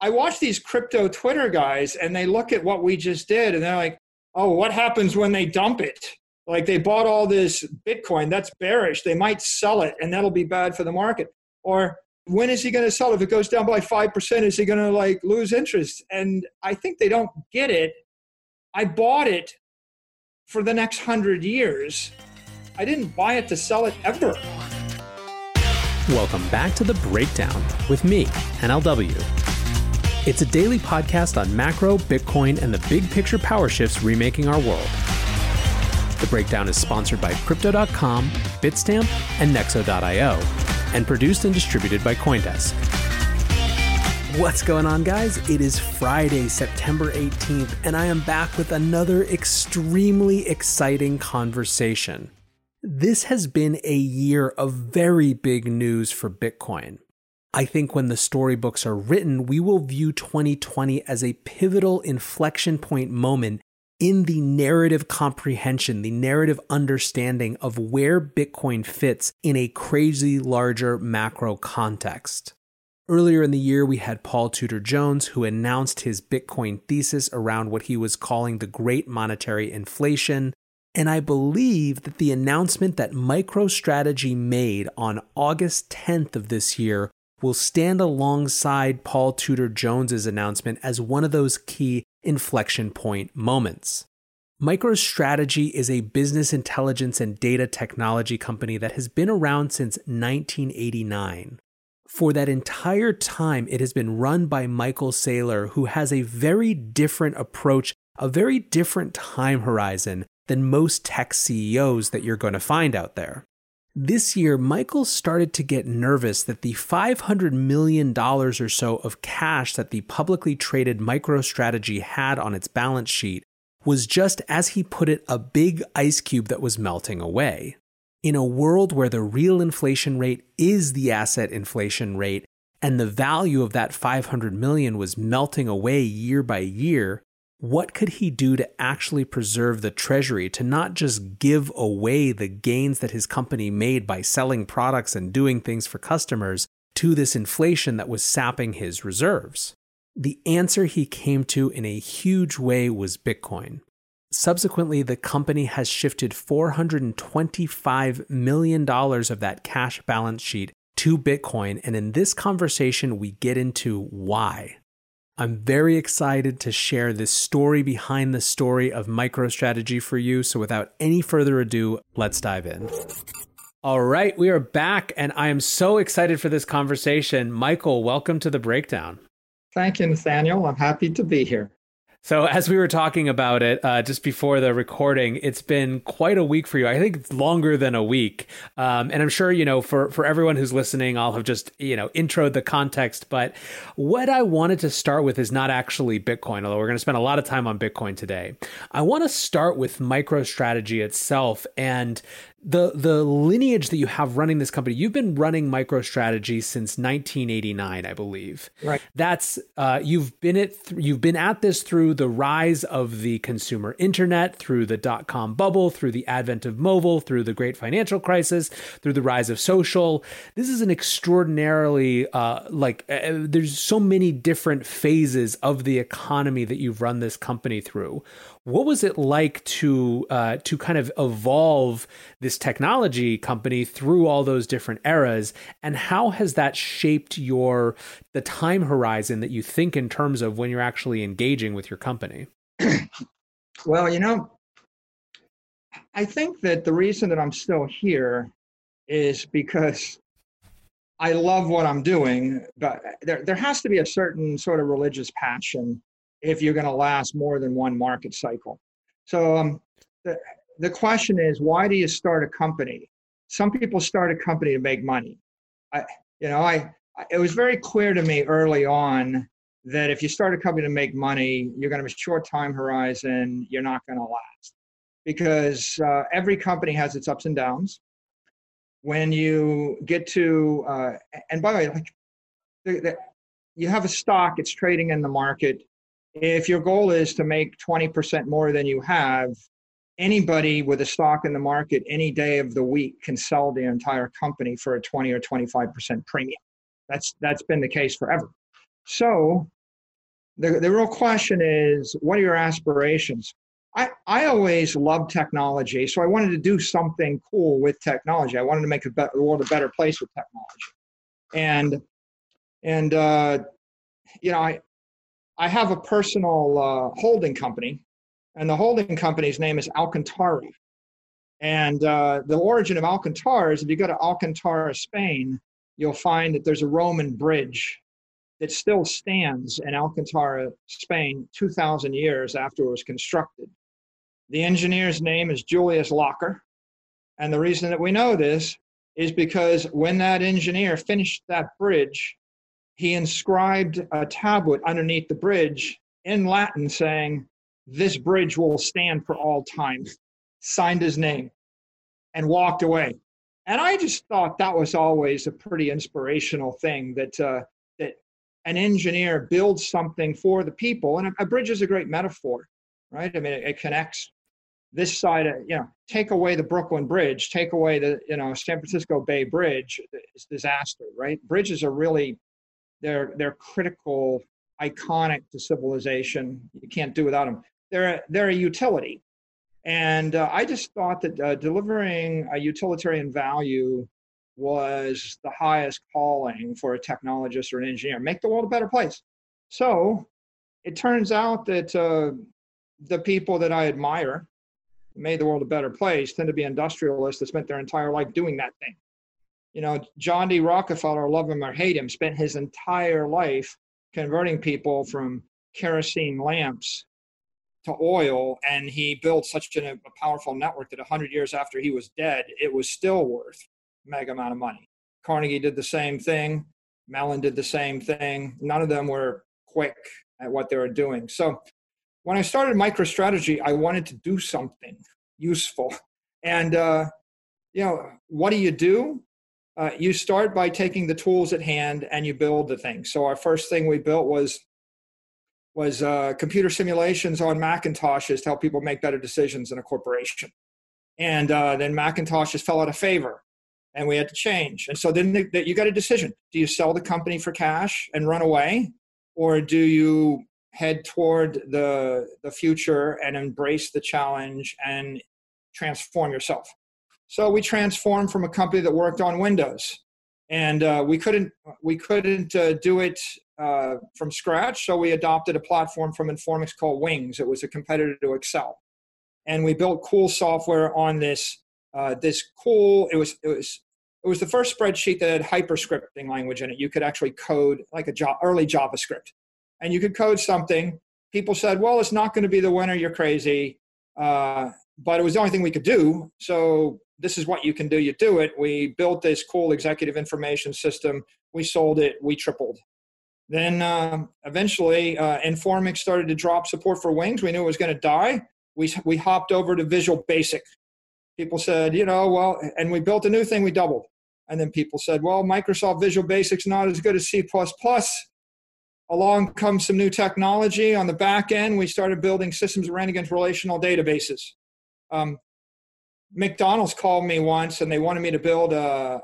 I watch these crypto Twitter guys, and they look at what we just did, and they're like, oh, what happens when they dump it? Like, they bought all this Bitcoin. That's bearish. They might sell it, and that'll be bad for the market. Or, when is he going to sell it? If it goes down by 5%, is he going to lose interest? And I think they don't get it. I bought it for the next 100 years. I didn't buy it to sell it ever. Welcome back to The Breakdown with me, NLW. It's a daily podcast on macro, Bitcoin, and the big picture power shifts remaking our world. The Breakdown is sponsored by Crypto.com, Bitstamp, and Nexo.io, and produced and distributed by CoinDesk. What's going on, guys? It is Friday, September 18th, and I am back with another extremely exciting conversation. This has been a year of very big news for Bitcoin. I think when the storybooks are written, we will view 2020 as a pivotal inflection point moment in the narrative comprehension, the narrative understanding of where Bitcoin fits in a crazy larger macro context. Earlier in the year, we had Paul Tudor Jones, who announced his Bitcoin thesis around what he was calling the great monetary inflation. And I believe that the announcement that MicroStrategy made on August 10th of this year will stand alongside Paul Tudor Jones's announcement as one of those key inflection point moments. MicroStrategy is a business intelligence and data technology company that has been around since 1989. For that entire time, it has been run by Michael Saylor, who has a very different approach, a very different time horizon than most tech CEOs that you're going to find out there. This year, Michael started to get nervous that the $500 million or so of cash that the publicly traded MicroStrategy had on its balance sheet was just, as he put it, a big ice cube that was melting away. In a world where the real inflation rate is the asset inflation rate, and the value of that $500 million was melting away year by year, what could he do to actually preserve the treasury, to not just give away the gains that his company made by selling products and doing things for customers to this inflation that was sapping his reserves? The answer he came to in a huge way was Bitcoin. Subsequently, the company has shifted $425 million of that cash balance sheet to Bitcoin, and in this conversation, we get into why. I'm very excited to share this story behind the story of MicroStrategy for you. So without any further ado, let's dive in. All right, we are back, and I am so excited for this conversation. Michael, welcome to The Breakdown. Thank you, Nathaniel. I'm happy to be here. So as we were talking about it just before the recording, it's been quite a week for you. I think it's longer than a week. And I'm sure, for everyone who's listening, I'll have just, introed the context. But what I wanted to start with is not actually Bitcoin, although we're going to spend a lot of time on Bitcoin today. I want to start with MicroStrategy itself and the lineage that you have running this company. You've been running MicroStrategy since 1989, I believe. Right. That's you've been at this through the rise of the consumer internet, through the .com bubble, through the advent of mobile, through the great financial crisis, through the rise of social. This is an extraordinarily there's so many different phases of the economy that you've run this company through. What was it like to kind of evolve this this technology company through all those different eras, and how has that shaped your the time horizon that you think in terms of when you're actually engaging with your company? Well, you know, I think that the reason that I'm still here is because I love what I'm doing, but there has to be a certain sort of religious passion if you're going to last more than one market cycle. So the question is, why do you start a company? Some people start a company to make money. It was very clear to me early on that if you start a company to make money, you're going to have a short time horizon. You're not going to last because every company has its ups and downs. When you get to, and by the way, like you have a stock, it's trading in the market. If your goal is to make 20% more than you have, anybody with a stock in the market any day of the week can sell the entire company for a 20 or 25% premium. That's been the case forever. So the real question is, what are your aspirations? I always loved technology, so I wanted to do something cool with technology. I wanted to make the world a better place with technology. I have a personal holding company, and the holding company's name is Alcantara. And the origin of Alcantara is if you go to Alcantara, Spain, you'll find that there's a Roman bridge that still stands in Alcantara, Spain, 2,000 years after it was constructed. The engineer's name is Julius Locker. And the reason that we know this is because when that engineer finished that bridge, he inscribed a tablet underneath the bridge in Latin saying, "This bridge will stand for all time," signed his name, and walked away. And I just thought that was always a pretty inspirational thing, that that an engineer builds something for the people. And a bridge is a great metaphor, right? I mean, it connects this side of, take away the Brooklyn Bridge, take away the, San Francisco Bay Bridge, it's disaster, right? Bridges are really, They're critical, iconic to civilization. You can't do without them. They're a utility. And I just thought that delivering a utilitarian value was the highest calling for a technologist or an engineer. Make the world a better place. So it turns out that the people that I admire made the world a better place tend to be industrialists that spent their entire life doing that thing. John D. Rockefeller, love him or hate him, spent his entire life converting people from kerosene lamps to oil, and he built such a powerful network that 100 years after he was dead, it was still worth a mega amount of money. Carnegie did the same thing. Mellon did the same thing. None of them were quick at what they were doing. So when I started MicroStrategy, I wanted to do something useful. And, what do? You start by taking the tools at hand and you build the thing. So our first thing we built was computer simulations on Macintoshes to help people make better decisions in a corporation. And then Macintoshes fell out of favor and we had to change. And so then you got a decision. Do you sell the company for cash and run away? Or do you head toward the future and embrace the challenge and transform yourself? So we transformed from a company that worked on Windows, and we couldn't do it from scratch. So we adopted a platform from Informix called Wings. It was a competitor to Excel, and we built cool software on this. It was the first spreadsheet that had hyperscripting language in it. You could actually code like early JavaScript, and you could code something. People said, "Well, it's not going to be the winner. You're crazy," but it was the only thing we could do. So this is what you can do. You do it. We built this cool executive information system. We sold it. We tripled. Then eventually Informix started to drop support for Wings. We knew it was going to die. We hopped over to Visual Basic. People said, and we built a new thing. We doubled. And then people said, well, Microsoft Visual Basic's not as good as C++. Along comes some new technology on the back end. We started building systems that ran against relational databases. McDonald's called me once and they wanted me to build an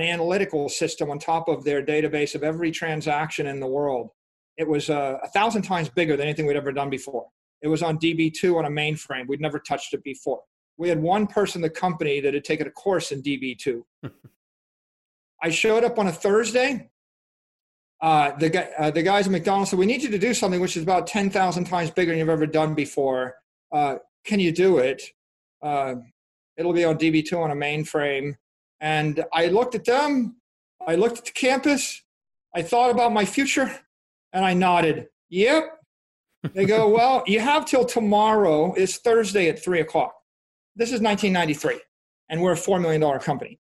analytical system on top of their database of every transaction in the world. It was 1,000 times bigger than anything we'd ever done before. It was on DB2 on a mainframe. We'd never touched it before. We had one person in the company that had taken a course in DB2. I showed up on a Thursday. The guys at McDonald's said, we need you to do something which is about 10,000 times bigger than you've ever done before. Can you do it? It'll be on DB2 on a mainframe. And I looked at them. I looked at the campus. I thought about my future. And I nodded. Yep. They go, well, you have till tomorrow. It's Thursday at 3 o'clock. This is 1993. And we're a $4 million company.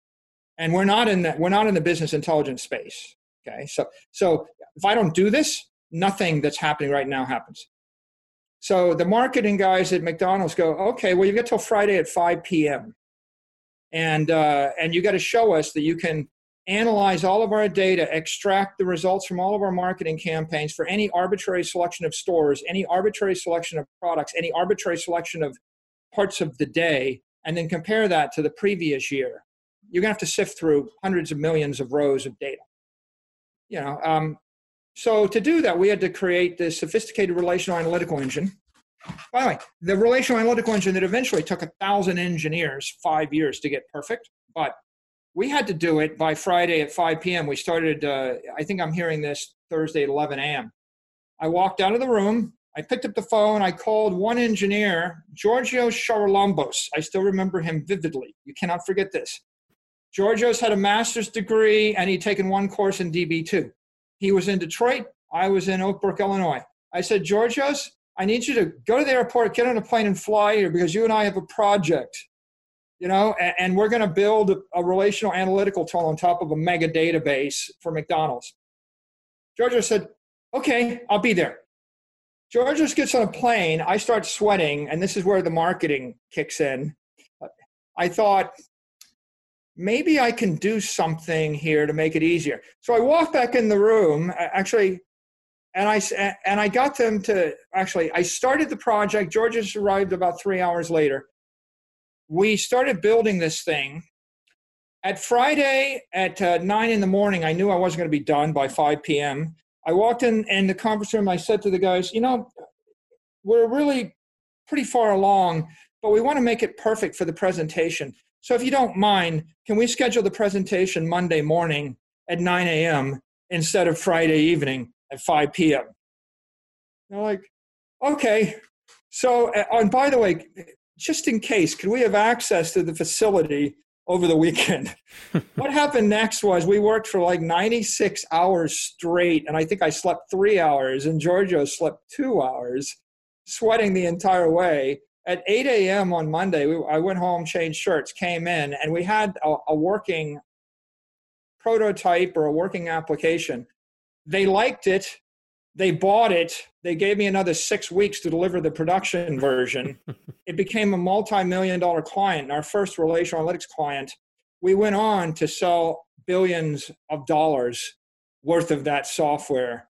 And we're not in the business intelligence space. Okay. So if I don't do this, nothing that's happening right now happens. So the marketing guys at McDonald's go, okay, well, you get till Friday at 5 p.m. And you got to show us that you can analyze all of our data, extract the results from all of our marketing campaigns for any arbitrary selection of stores, any arbitrary selection of products, any arbitrary selection of parts of the day, and then compare that to the previous year. You're going to have to sift through hundreds of millions of rows of data. So to do that, we had to create this sophisticated relational analytical engine. By the way, the relational analytical engine that eventually took 1,000 engineers 5 years to get perfect, but we had to do it by Friday at 5 p.m. We started, I think I'm hearing this Thursday at 11 a.m. I walked out of the room. I picked up the phone. I called one engineer, Georgios Charalambos. I still remember him vividly. You cannot forget this. Georgios had a master's degree, and he'd taken one course in DB2. He was in Detroit. I was in Oak Brook, Illinois. I said, Georgios, I need you to go to the airport, get on a plane, and fly here because you and I have a project, and we're going to build a relational analytical tool on top of a mega database for McDonald's. Georgios said, okay, I'll be there. Georgios gets on a plane. I start sweating, and this is where the marketing kicks in. I thought, maybe I can do something here to make it easier. So I walked back in the room, actually, and I got them to, actually, I started the project. Georgios arrived about 3 hours later. We started building this thing. At Friday at 9 in the morning, I knew I wasn't going to be done by 5 p.m. I walked in the conference room. I said to the guys, we're really pretty far along, but we want to make it perfect for the presentation. So if you don't mind, can we schedule the presentation Monday morning at 9 a.m. instead of Friday evening at 5 p.m.? They're like, okay. So, and by the way, just in case, could we have access to the facility over the weekend? What happened next was we worked for like 96 hours straight, and I think I slept 3 hours, and Giorgio slept 2 hours, sweating the entire way. At 8 a.m. on Monday, I went home, changed shirts, came in, and we had a working prototype or a working application. They liked it. They bought it. They gave me another 6 weeks to deliver the production version. It became a multi-million-dollar client, our first relational analytics client. We went on to sell billions of dollars worth of that software.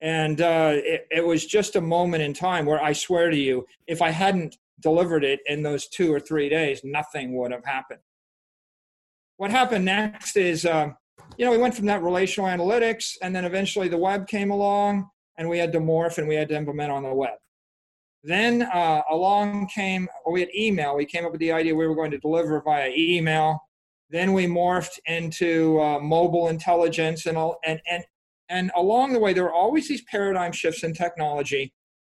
And it was just a moment in time where I swear to you, if I hadn't delivered it in those 2 or 3 days, nothing would have happened. What happened next is, we went from that relational analytics, and then eventually the web came along, and we had to morph and we had to implement on the web. Then we had email. We came up with the idea we were going to deliver via email. Then we morphed into mobile intelligence and all, and along the way, there are always these paradigm shifts in technology.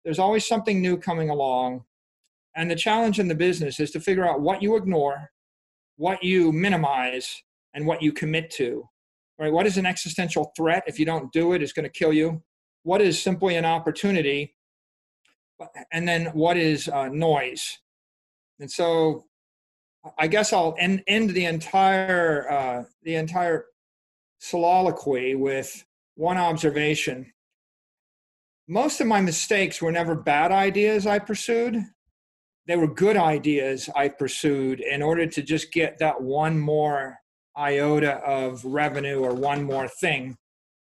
There's always something new coming along. And the challenge in the business is to figure out what you ignore, what you minimize, and what you commit to. Right? What is an existential threat? If you don't do it, it's going to kill you. What is simply an opportunity? And then what is noise? And so I guess I'll end the entire soliloquy with one observation. Most of my mistakes were never bad ideas I pursued. They were good ideas I pursued in order to just get that one more iota of revenue or one more thing.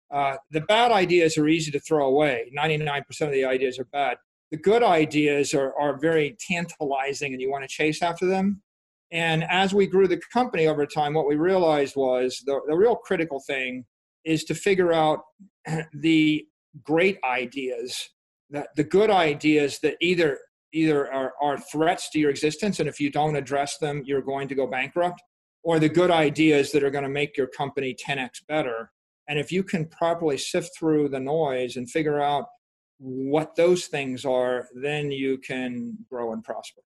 The bad ideas are easy to throw away. 99% of the ideas are bad. The good ideas are very tantalizing and you want to chase after them. And as we grew the company over time, what we realized was the real critical thing is to figure out the great ideas, the good ideas that either either are threats to your existence, and if you don't address them, you're going to go bankrupt, or the good ideas that are going to make your company 10x better. And if you can properly sift through the noise and figure out what those things are, then you can grow and prosper.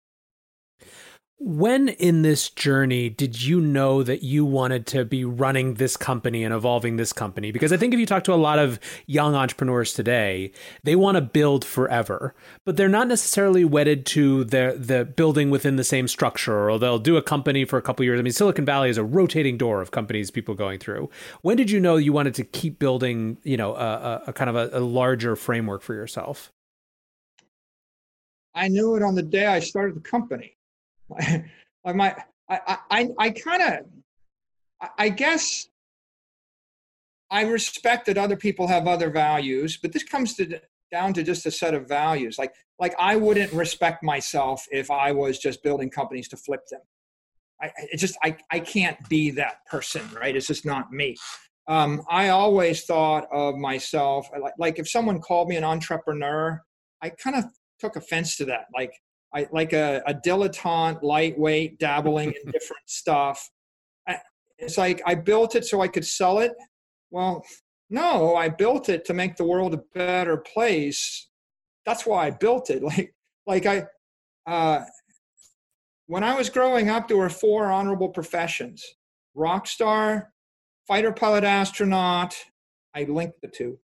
When in this journey did you know that you wanted to be running this company and evolving this company? Because I think if you talk to a lot of young entrepreneurs today, they want to build forever, but they're not necessarily wedded to the building within the same structure, or they'll do a company for a couple of years. I mean, Silicon Valley is a rotating door of companies people going through. When did you know you wanted to keep building, you know, a kind of a larger framework for yourself? I knew it on the day I started the company. I guess I respect that other people have other values, but this comes down to just a set of values. Like I wouldn't respect myself if I was just building companies to flip them. I can't be that person, right? It's just not me. I always thought of myself, like if someone called me an entrepreneur, I kind of took offense to that. Like a dilettante, lightweight, dabbling in different stuff. It's like I built it so I could sell it. Well, no, I built it to make the world a better place. That's why I built it. Like I when I was growing up, there were four honorable professions: rock star, fighter pilot, astronaut. I linked the two,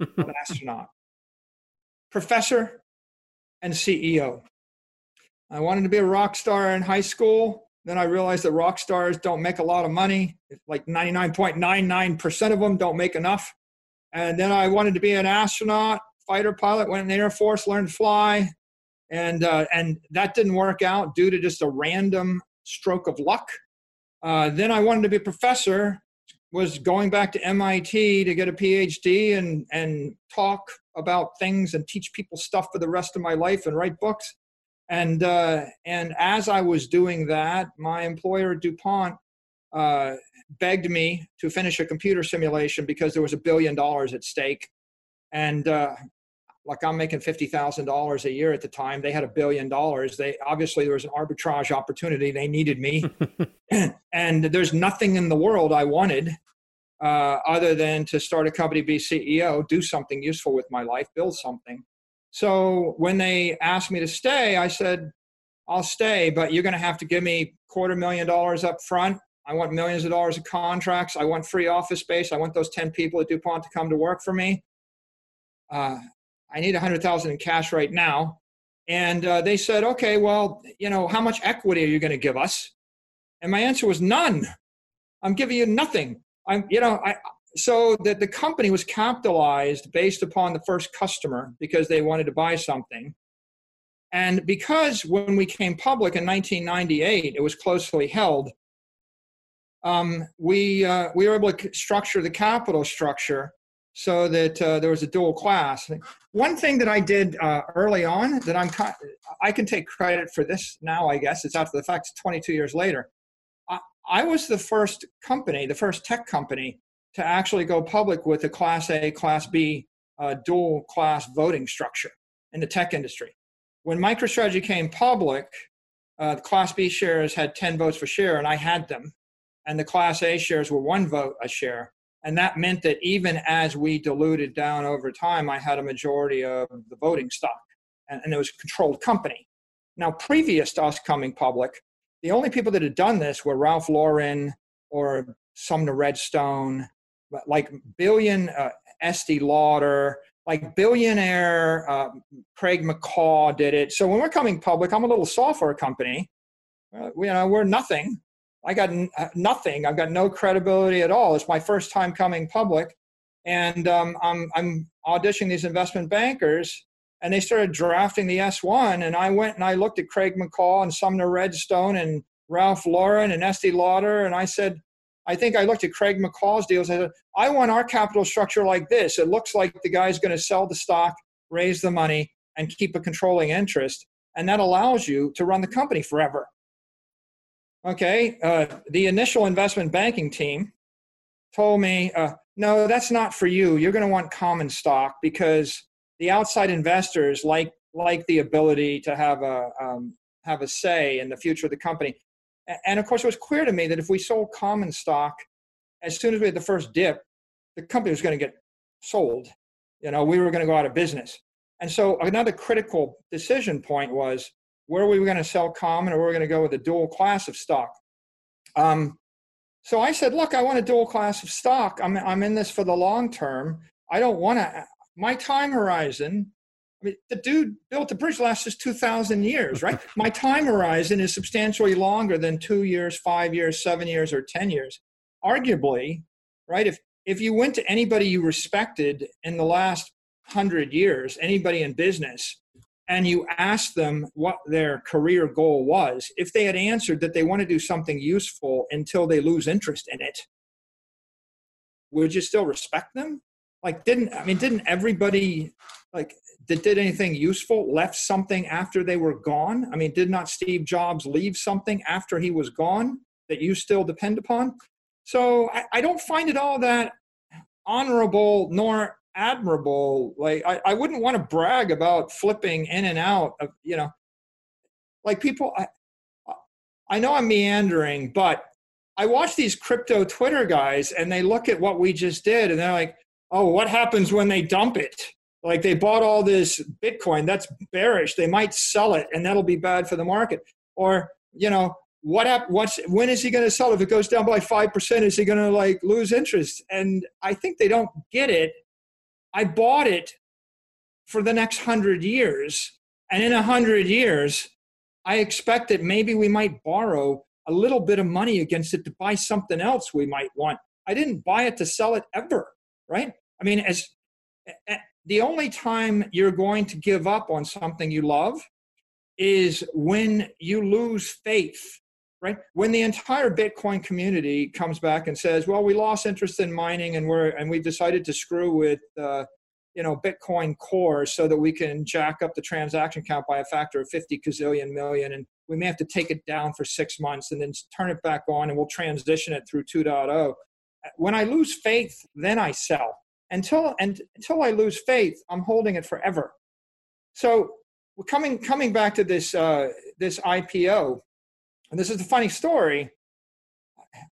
but astronaut, professor, and CEO. I wanted to be a rock star in high school. Then I realized that rock stars don't make a lot of money. Like 99.99% of them don't make enough. And then I wanted to be an astronaut, fighter pilot, went in the Air Force, learned to fly. And that didn't work out due to just a random stroke of luck. Then I wanted to be a professor, was going back to MIT to get a PhD and talk about things and teach people stuff for the rest of my life and write books. And as I was doing that, my employer, DuPont, begged me to finish a computer simulation because there was $1 billion at stake. And like I'm making $50,000 a year at the time. They had $1 billion. Obviously, there was an arbitrage opportunity. They needed me. And there's nothing in the world I wanted other than to start a company, be CEO, do something useful with my life, build something. So when they asked me to stay, I said, I'll stay, but you're going to have to give me $250,000 up front. I want millions of dollars of contracts. I want free office space. I want those 10 people at DuPont to come to work for me. I need $100,000 in cash right now. And they said, okay, well, you know, how much equity are you going to give us? And my answer was none. I'm giving you nothing. So that the company was capitalized based upon the first customer because they wanted to buy something. And because when we came public in 1998, it was closely held, we were able to structure the capital structure so that there was a dual class. One thing that I did early on that I can take credit for this now, I guess. It's after the fact, 22 years later. I was the first tech company, to actually go public with a Class A, Class B, dual class voting structure in the tech industry. When MicroStrategy came public, the Class B shares had 10 votes per share, and I had them. And the Class A shares were 1 vote a share. And that meant that even as we diluted down over time, I had a majority of the voting stock. And it was a controlled company. Now, previous to us coming public, the only people that had done this were Ralph Lauren or Sumner Redstone, Estee Lauder, billionaire Craig McCaw did it. So when we're coming public, I'm a little software company. We're nothing. I got nothing. I've got no credibility at all. It's my first time coming public, and I'm auditioning these investment bankers, and they started drafting the S1, and I went and I looked at Craig McCaw and Sumner Redstone and Ralph Lauren and Estee Lauder, and I said, I think I looked at Craig McCaw's deals. I said, I want our capital structure like this. It looks like the guy's going to sell the stock, raise the money, and keep a controlling interest. And that allows you to run the company forever. Okay. The initial investment banking team told me, no, that's not for you. You're going to want common stock because the outside investors like like the ability to have a say in the future of the company. And of course, it was clear to me that if we sold common stock, as soon as we had the first dip, the company was going to get sold. You know, we were going to go out of business. And so another critical decision point was, where were we going to sell common, or were we going to go with a dual class of stock? So I said, look, I want a dual class of stock. I'm in this for the long term. I don't want to, my time horizon, I mean, the dude built the bridge lasts just 2,000 years, right? My time horizon is substantially longer than 2 years, 5 years, 7 years, or 10 years. Arguably, right, if you went to anybody you respected in the last 100 years, anybody in business, and you asked them what their career goal was, if they had answered that they want to do something useful until they lose interest in it, would you still respect them? Like, didn't everybody, like, that did anything useful left something after they were gone? I mean, did not Steve Jobs leave something after he was gone that you still depend upon? So I don't find it all that honorable nor admirable. Like, I wouldn't want to brag about flipping in and out of, you know, like people, I know I'm meandering, but I watch these crypto Twitter guys and they look at what we just did and they're like, oh, what happens when they dump it? Like, they bought all this Bitcoin, that's bearish. They might sell it and that'll be bad for the market. Or, you know, when is he going to sell? If it goes down by 5%, is he going to like lose interest? And I think they don't get it. I bought it for the next 100 years. And in 100 years, I expect that maybe we might borrow a little bit of money against it to buy something else we might want. I didn't buy it to sell it ever, right? I mean, the only time you're going to give up on something you love is when you lose faith, right? When the entire Bitcoin community comes back and says, well, we lost interest in mining and we've decided to screw with, you know, Bitcoin core so that we can jack up the transaction count by a factor of 50 gazillion million. And we may have to take it down for 6 months and then turn it back on and we'll transition it through 2.0. When I lose faith, then I sell. Until I lose faith, I'm holding it forever. So we're coming back to this this IPO, and this is the funny story.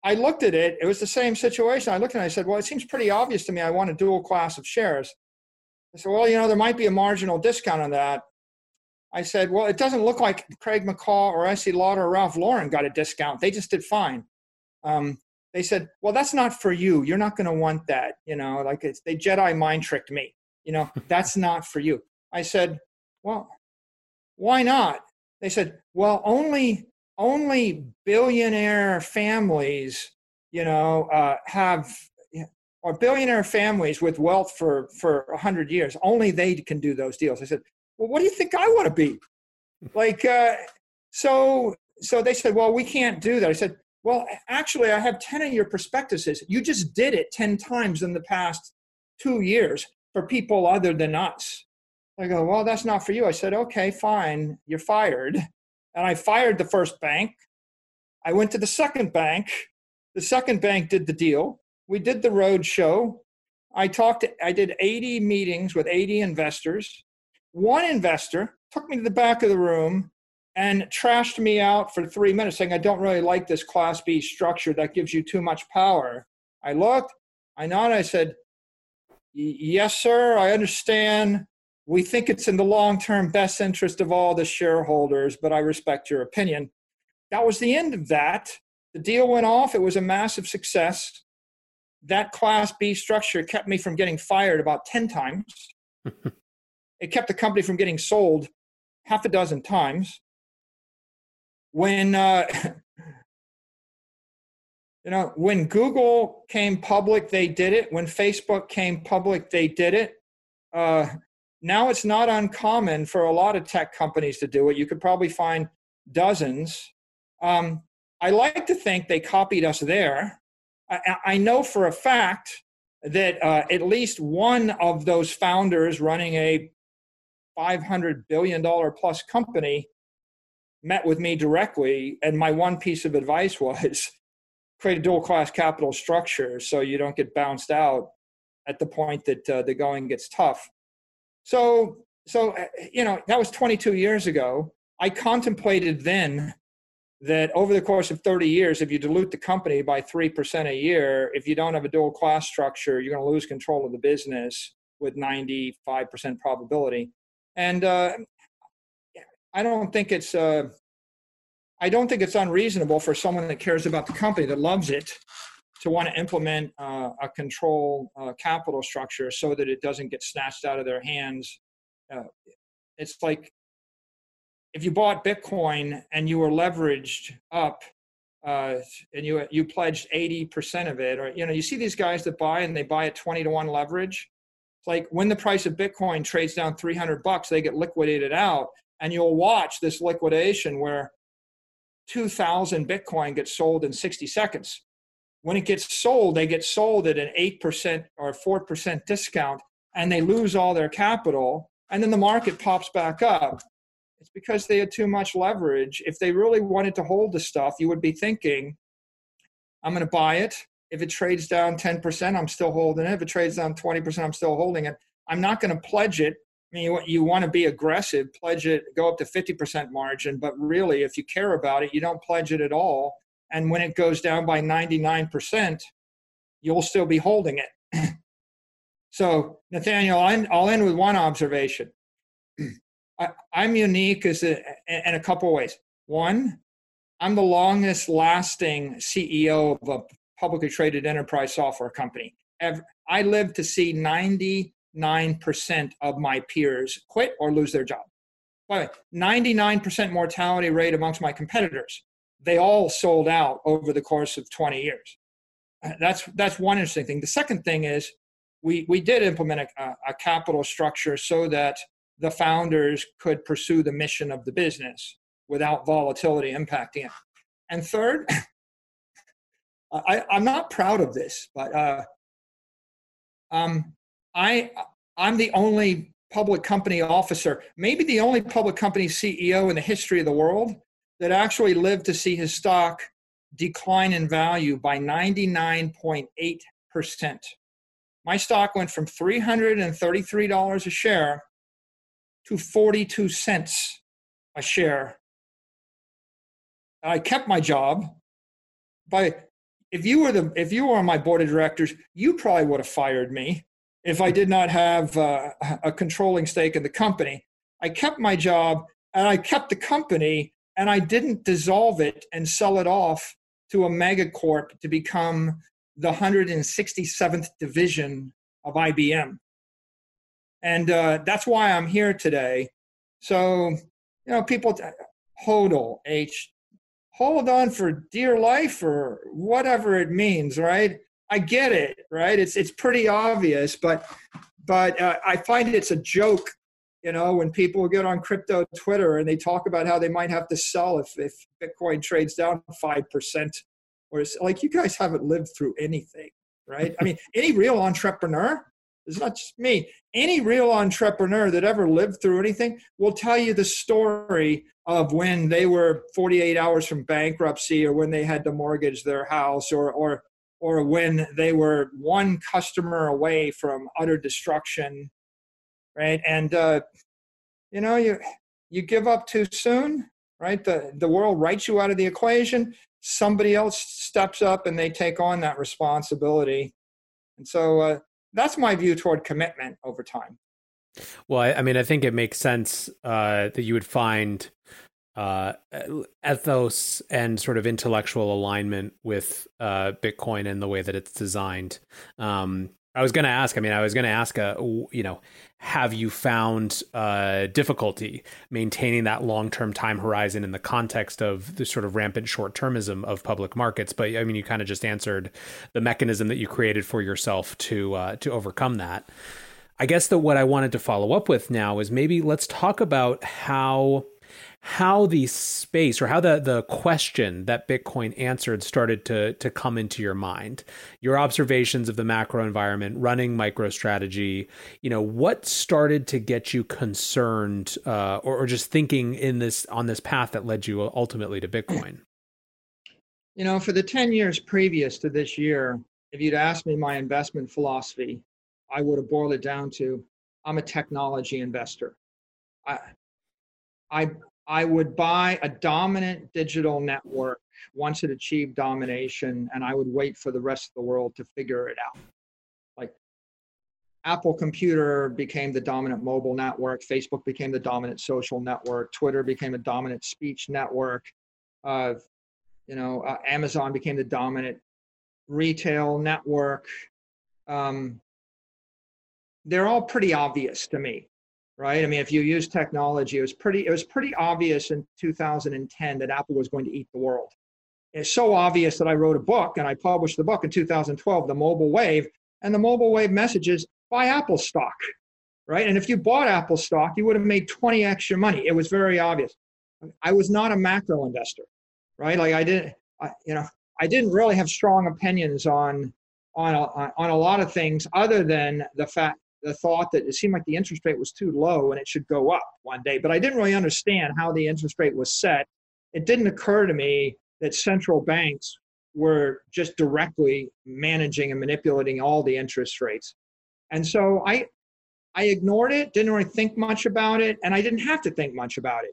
I looked at it. It was the same situation. I looked at it and I said, well, it seems pretty obvious to me I want a dual class of shares. I said, well, you know, there might be a marginal discount on that. I said, well, it doesn't look like Craig McCaw or Estee Lauder or Ralph Lauren got a discount. They just did fine. They said, well, that's not for you. You're not going to want that. You know, like they Jedi mind tricked me. You know, that's not for you. I said, well, why not? They said, well, only billionaire families, you know, or billionaire families with wealth for 100 years, only they can do those deals. I said, well, what do you think I want to be? Like, so they said, well, we can't do that. I said, well, actually, I have 10 of your prospectuses. You just did it 10 times in the past 2 years for people other than us. I go, well, that's not for you. I said, okay, fine. You're fired. And I fired the first bank. I went to the second bank. The second bank did the deal. We did the roadshow. I did 80 meetings with 80 investors. One investor took me to the back of the room and trashed me out for 3 minutes saying, I don't really like this Class B structure. That gives you too much power. I looked, I nodded, I said, yes, sir, I understand. We think it's in the long-term best interest of all the shareholders, but I respect your opinion. That was the end of that. The deal went off. It was a massive success. That Class B structure kept me from getting fired about 10 times. It kept the company from getting sold half a dozen times. When Google came public, they did it. When Facebook came public, they did it. Now it's not uncommon for a lot of tech companies to do it. You could probably find dozens. I like to think they copied us there. I know for a fact that at least one of those founders running a $500 billion plus company met with me directly, and my one piece of advice was create a dual-class capital structure so you don't get bounced out at the point that the going gets tough. So So, you know, that was 22 years ago. I contemplated then that over the course of 30 years, if you dilute the company by 3% a year, if you don't have a dual class structure, you're going to lose control of the business with 95% probability. And I don't think it's unreasonable for someone that cares about the company, that loves it, to want to implement a control capital structure so that it doesn't get snatched out of their hands. It's like if you bought Bitcoin and you were leveraged up and you pledged 80% of it, or you see these guys that buy and they buy at 20-to-1 leverage. It's like when the price of Bitcoin trades down $300, they get liquidated out, and you'll watch this liquidation where 2,000 Bitcoin gets sold in 60 seconds. When it gets sold, they get sold at an 8% or 4% discount, and they lose all their capital, and then the market pops back up. It's because they had too much leverage. If they really wanted to hold the stuff, you would be thinking, I'm going to buy it. If it trades down 10%, I'm still holding it. If it trades down 20%, I'm still holding it. I'm not going to pledge it. I mean, you want to be aggressive, pledge it, go up to 50% margin, but really, if you care about it, you don't pledge it at all. And when it goes down by 99%, you'll still be holding it. So, Nathaniel, I'll end with one observation. I'm unique in a couple of ways. One, I'm the longest lasting CEO of a publicly traded enterprise software company. I live to see 99% of my peers quit or lose their job. By the way, 99% mortality rate amongst my competitors. They all sold out over the course of 20 years. That's one interesting thing. The second thing is we did implement a capital structure so that the founders could pursue the mission of the business without volatility impacting it. And third, I'm not proud of this, but I'm the only public company officer, maybe the only public company CEO in the history of the world that actually lived to see his stock decline in value by 99.8%. My stock went from $333 a share to 42 cents a share. I kept my job, but if you were on my board of directors, you probably would have fired me if I did not have a controlling stake in the company. I kept my job and I kept the company, and I didn't dissolve it and sell it off to a megacorp to become the 167th division of IBM. And that's why I'm here today. So, people, HODL, hold on for dear life or whatever it means, right? I get it, right? It's pretty obvious, but I find it's a joke. When people get on crypto Twitter and they talk about how they might have to sell if Bitcoin trades down 5%, or it's like, you guys haven't lived through anything, right? I mean, any real entrepreneur, it's not just me, any real entrepreneur that ever lived through anything will tell you the story of when they were 48 hours from bankruptcy, or when they had to mortgage their house, or when they were one customer away from utter destruction. Right, and you give up too soon, right? The world writes you out of the equation. Somebody else steps up and they take on that responsibility, and so that's my view toward commitment over time. Well, I mean, I think it makes sense that you would find ethos and sort of intellectual alignment with Bitcoin and the way that it's designed. I was going to ask, have you found difficulty maintaining that long-term time horizon in the context of the sort of rampant short-termism of public markets? But I mean, you kind of just answered the mechanism that you created for yourself to overcome that. I guess that what I wanted to follow up with now is maybe let's talk about how the space, or how the question that Bitcoin answered started to come into your mind, your observations of the macro environment, running MicroStrategy, what started to get you concerned or just thinking on this path that led you ultimately to Bitcoin? For the 10 years previous to this year, if you'd asked me my investment philosophy, I would have boiled it down to, I'm a technology investor. I would buy a dominant digital network once it achieved domination, and I would wait for the rest of the world to figure it out. Like Apple Computer became the dominant mobile network, Facebook became the dominant social network, Twitter became a dominant speech network, Amazon became the dominant retail network. They're all pretty obvious to me, right? I mean, if you use technology, it was pretty obvious in 2010 that Apple was going to eat the world. It's so obvious that I wrote a book and I published the book in 2012, The Mobile Wave, and the Mobile Wave message is buy Apple stock, right? And if you bought Apple stock, you would have made 20x your money. It was very obvious. I was not a macro investor, right? Like I didn't really have strong opinions on a lot of things other than the thought that it seemed like the interest rate was too low and it should go up one day. But I didn't really understand how the interest rate was set. It didn't occur to me that central banks were just directly managing and manipulating all the interest rates. And so I ignored it, didn't really think much about it, and I didn't have to think much about it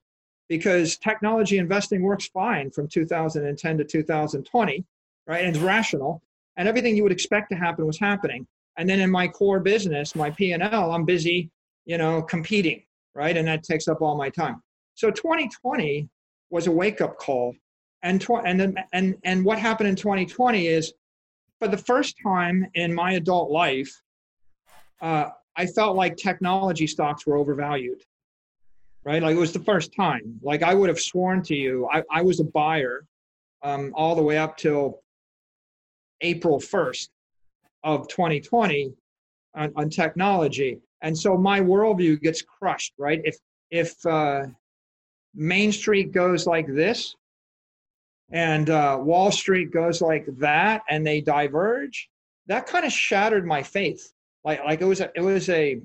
because technology investing works fine from 2010 to 2020, right? And it's rational. And everything you would expect to happen was happening. And then in my core business, my P&L, I'm busy, competing, right? And that takes up all my time. So 2020 was a wake-up call. And what happened in 2020 is, for the first time in my adult life, I felt like technology stocks were overvalued, right? Like it was the first time. Like I would have sworn to you, I was a buyer all the way up till April 1st of 2020 on technology. And so my worldview gets crushed, right? If Main Street goes like this and Wall Street goes like that and they diverge, that kind of shattered my faith. Like it was a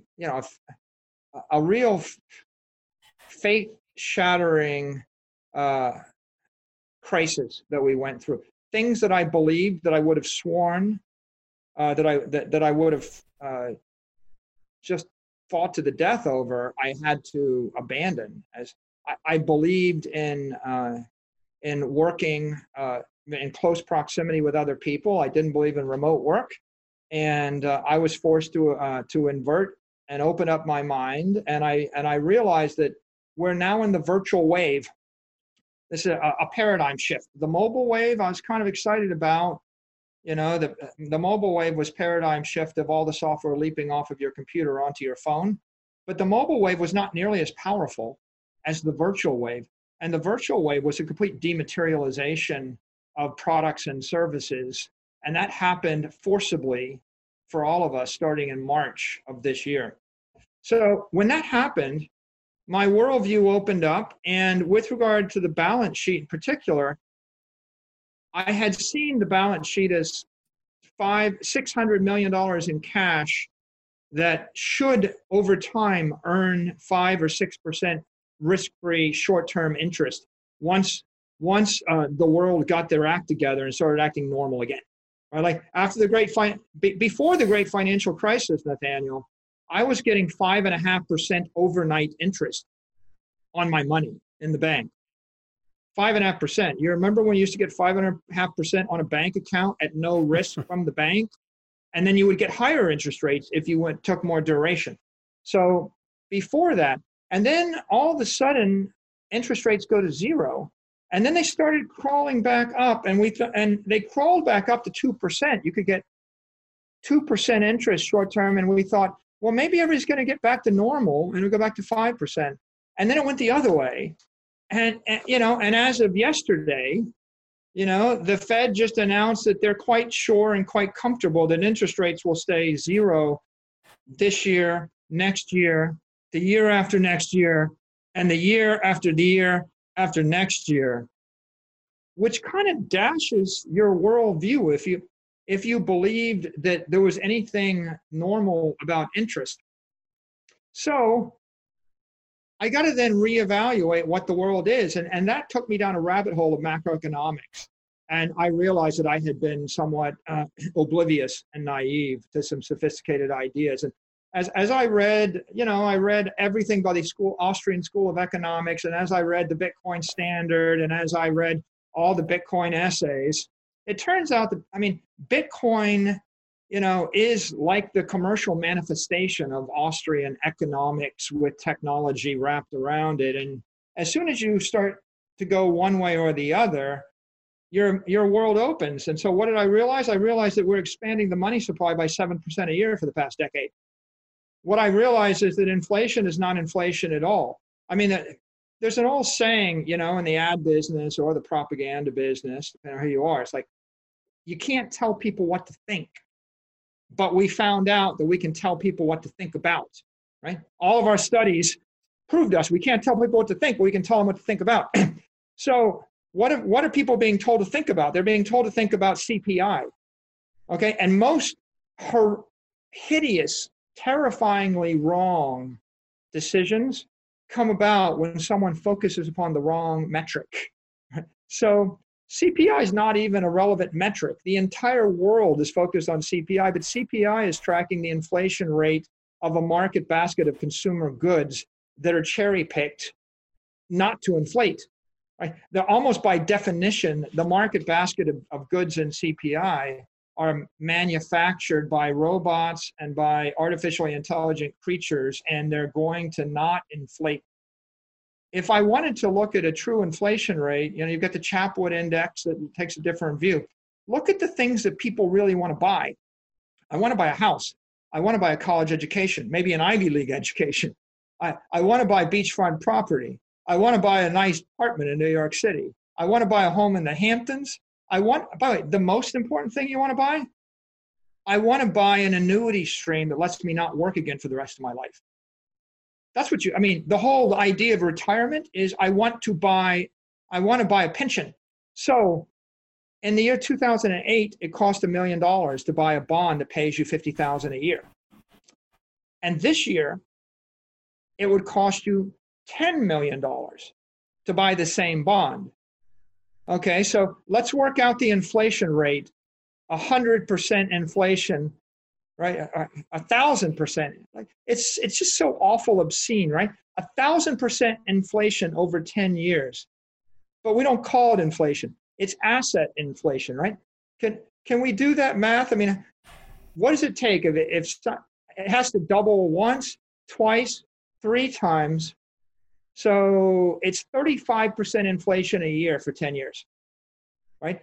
real faith shattering crisis that we went through. Things that I believed that I would have sworn that I would have just fought to the death over, I had to abandon. As I believed in working in close proximity with other people, I didn't believe in remote work, and I was forced to invert and open up my mind. And I realized that we're now in the virtual wave. This is a paradigm shift. The mobile wave, I was kind of excited about. The mobile wave was paradigm shift of all the software leaping off of your computer onto your phone. But the mobile wave was not nearly as powerful as the virtual wave. And the virtual wave was a complete dematerialization of products and services. And that happened forcibly for all of us starting in March of this year. So when that happened, my worldview opened up, and with regard to the balance sheet in particular, I had seen the balance sheet as $600 million in cash that should over time earn 5 or 6% risk-free short-term interest once the world got their act together and started acting normal again. Right? Like after before the great financial crisis, Nathaniel, I was getting 5.5% overnight interest on my money in the bank. 5.5%. You remember when you used to get 5.5% on a bank account at no risk from the bank? And then you would get higher interest rates if you took more duration. So before that, and then all of a sudden, interest rates go to zero. And then they started crawling back up, and they crawled back up to 2%. You could get 2% interest short term, and we thought, well, maybe everybody's going to get back to normal and it'll go back to 5%. And then it went the other way. And as of yesterday, the Fed just announced that they're quite sure and quite comfortable that interest rates will stay zero this year, next year, the year after next year, and the year after next year, which kind of dashes your worldview if you believed that there was anything normal about interest. So I got to then reevaluate what the world is. And that took me down a rabbit hole of macroeconomics. And I realized that I had been somewhat oblivious and naive to some sophisticated ideas. And as I read, you know, I read everything by the Austrian School of Economics, and as I read the Bitcoin Standard, and as I read all the Bitcoin essays, it turns out that, I mean, Bitcoin, you know, is like the commercial manifestation of Austrian economics with technology wrapped around it. And as soon as you start to go one way or the other, your world opens. And so what did I realize? I realized that we're expanding the money supply by 7% a year for the past decade. What I realized is that inflation is not inflation at all. I mean, there's an old saying, you know, in the ad business or the propaganda business, depending on who you are, it's like, you can't tell people what to think, but we found out that we can tell people what to think about, right? All of our studies proved us. We can't tell people what to think, but we can tell them what to think about. So what are people being told to think about? They're being told to think about CPI, okay? And most hideous, terrifyingly wrong decisions come about when someone focuses upon the wrong metric. So CPI is not even a relevant metric. The entire world is focused on CPI, but CPI is tracking the inflation rate of a market basket of consumer goods that are cherry-picked not to inflate. Right? They're almost by definition, the market basket of goods in CPI are manufactured by robots and by artificially intelligent creatures, and they're going to not inflate. If I wanted to look at a true inflation rate, you know, you've got the Chapwood Index that takes a different view. Look at the things that people really want to buy. I want to buy a house. I want to buy a college education, maybe an Ivy League education. I want to buy beachfront property. I want to buy a nice apartment in New York City. I want to buy a home in the Hamptons. By the way, the most important thing you want to buy? I want to buy an annuity stream that lets me not work again for the rest of my life. That's what I mean, the whole idea of retirement is I want to buy a pension. So in the year 2008, it cost $1 million to buy a bond that pays you $50,000 a year. And this year, it would cost you $10 million to buy the same bond. Okay, so let's work out the inflation rate, 100% inflation, right? 1,000%. Like it's just so awful obscene, right? 1,000% inflation over 10 years. But we don't call it inflation. It's asset inflation, right? Can we do that math? I mean, what does it take if it has to double once, twice, three times? So it's 35% inflation a year for 10 years, right?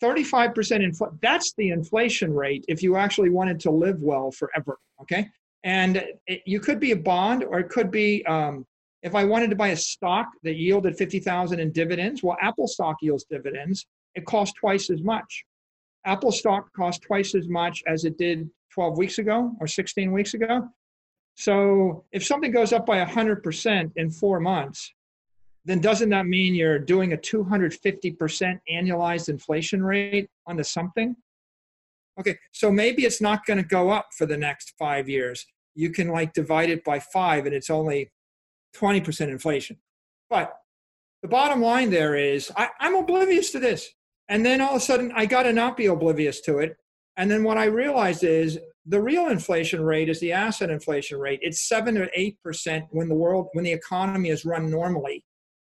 35% inflation, that's the inflation rate if you actually wanted to live well forever, okay? And you could be a bond, or it could be, if I wanted to buy a stock that yielded $50,000 in dividends, well, Apple stock yields dividends, it costs twice as much. Apple stock costs twice as much as it did 12 weeks ago or 16 weeks ago. So if something goes up by 100% in 4 months, then doesn't that mean you're doing a 250% annualized inflation rate onto something? Okay, so maybe it's not going to go up for the next 5 years. You can like divide it by 5 and it's only 20% inflation. But the bottom line there is I'm oblivious to this. And then all of a sudden I got to not be oblivious to it. And then what I realized is the real inflation rate is the asset inflation rate. It's 7 or 8% when the economy is run normally.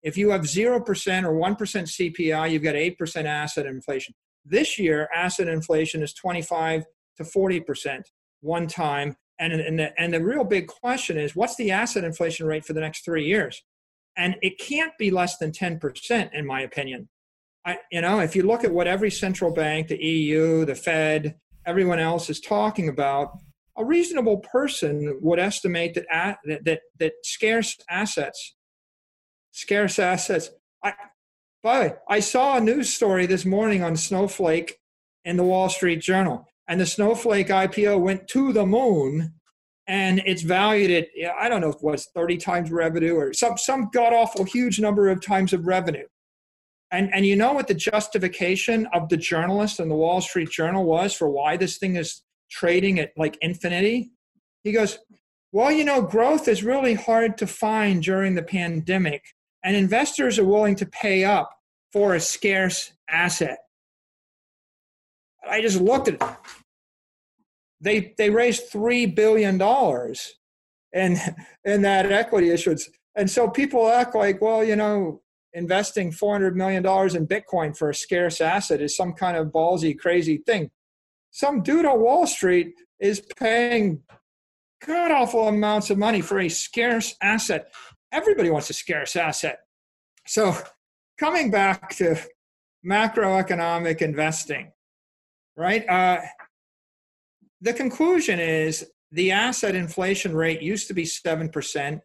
If you have 0% or 1% CPI, you've got 8% asset inflation. This year, asset inflation is 25 to 40% one time. And the real big question is, what's the asset inflation rate for the next 3 years? And it can't be less than 10%, in my opinion. If you look at what every central bank, the EU, the Fed, everyone else is talking about, a reasonable person would estimate that scarce assets. By the way, I saw a news story this morning on Snowflake in the Wall Street Journal, and the Snowflake IPO went to the moon, and it's valued at, I don't know if it was 30 times revenue or some god-awful huge number of times of revenue. And you know what the justification of the journalist in the Wall Street Journal was for why this thing is trading at like infinity? He goes, well, you know, growth is really hard to find during the pandemic, and investors are willing to pay up for a scarce asset. I just looked at it. They raised $3 billion in that equity issuance. And so people act like, well, you know, investing $400 million in Bitcoin for a scarce asset is some kind of ballsy, crazy thing. Some dude on Wall Street is paying god-awful amounts of money for a scarce asset. Everybody wants a scarce asset. So coming back to macroeconomic investing, right? The conclusion is the asset inflation rate used to be 7%.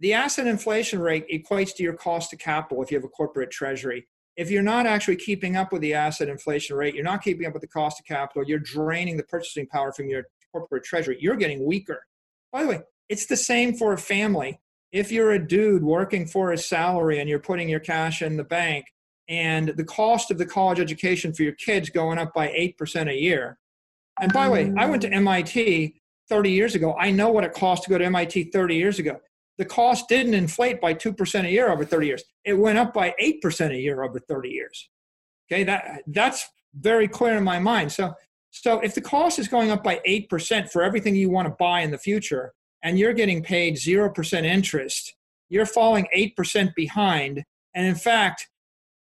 The asset inflation rate equates to your cost of capital if you have a corporate treasury. If you're not actually keeping up with the asset inflation rate, you're not keeping up with the cost of capital, you're draining the purchasing power from your corporate treasury. You're getting weaker. By the way, it's the same for a family. If you're a dude working for a salary and you're putting your cash in the bank and the cost of the college education for your kids going up by 8% a year. And by the way, I went to MIT 30 years ago. I know what it cost to go to MIT 30 years ago. The cost didn't inflate by 2% a year over 30 years. It went up by 8% a year over 30 years. Okay, that's very clear in my mind. So if the cost is going up by 8% for everything you want to buy in the future, and you're getting paid 0% interest, you're falling 8% behind. And in fact,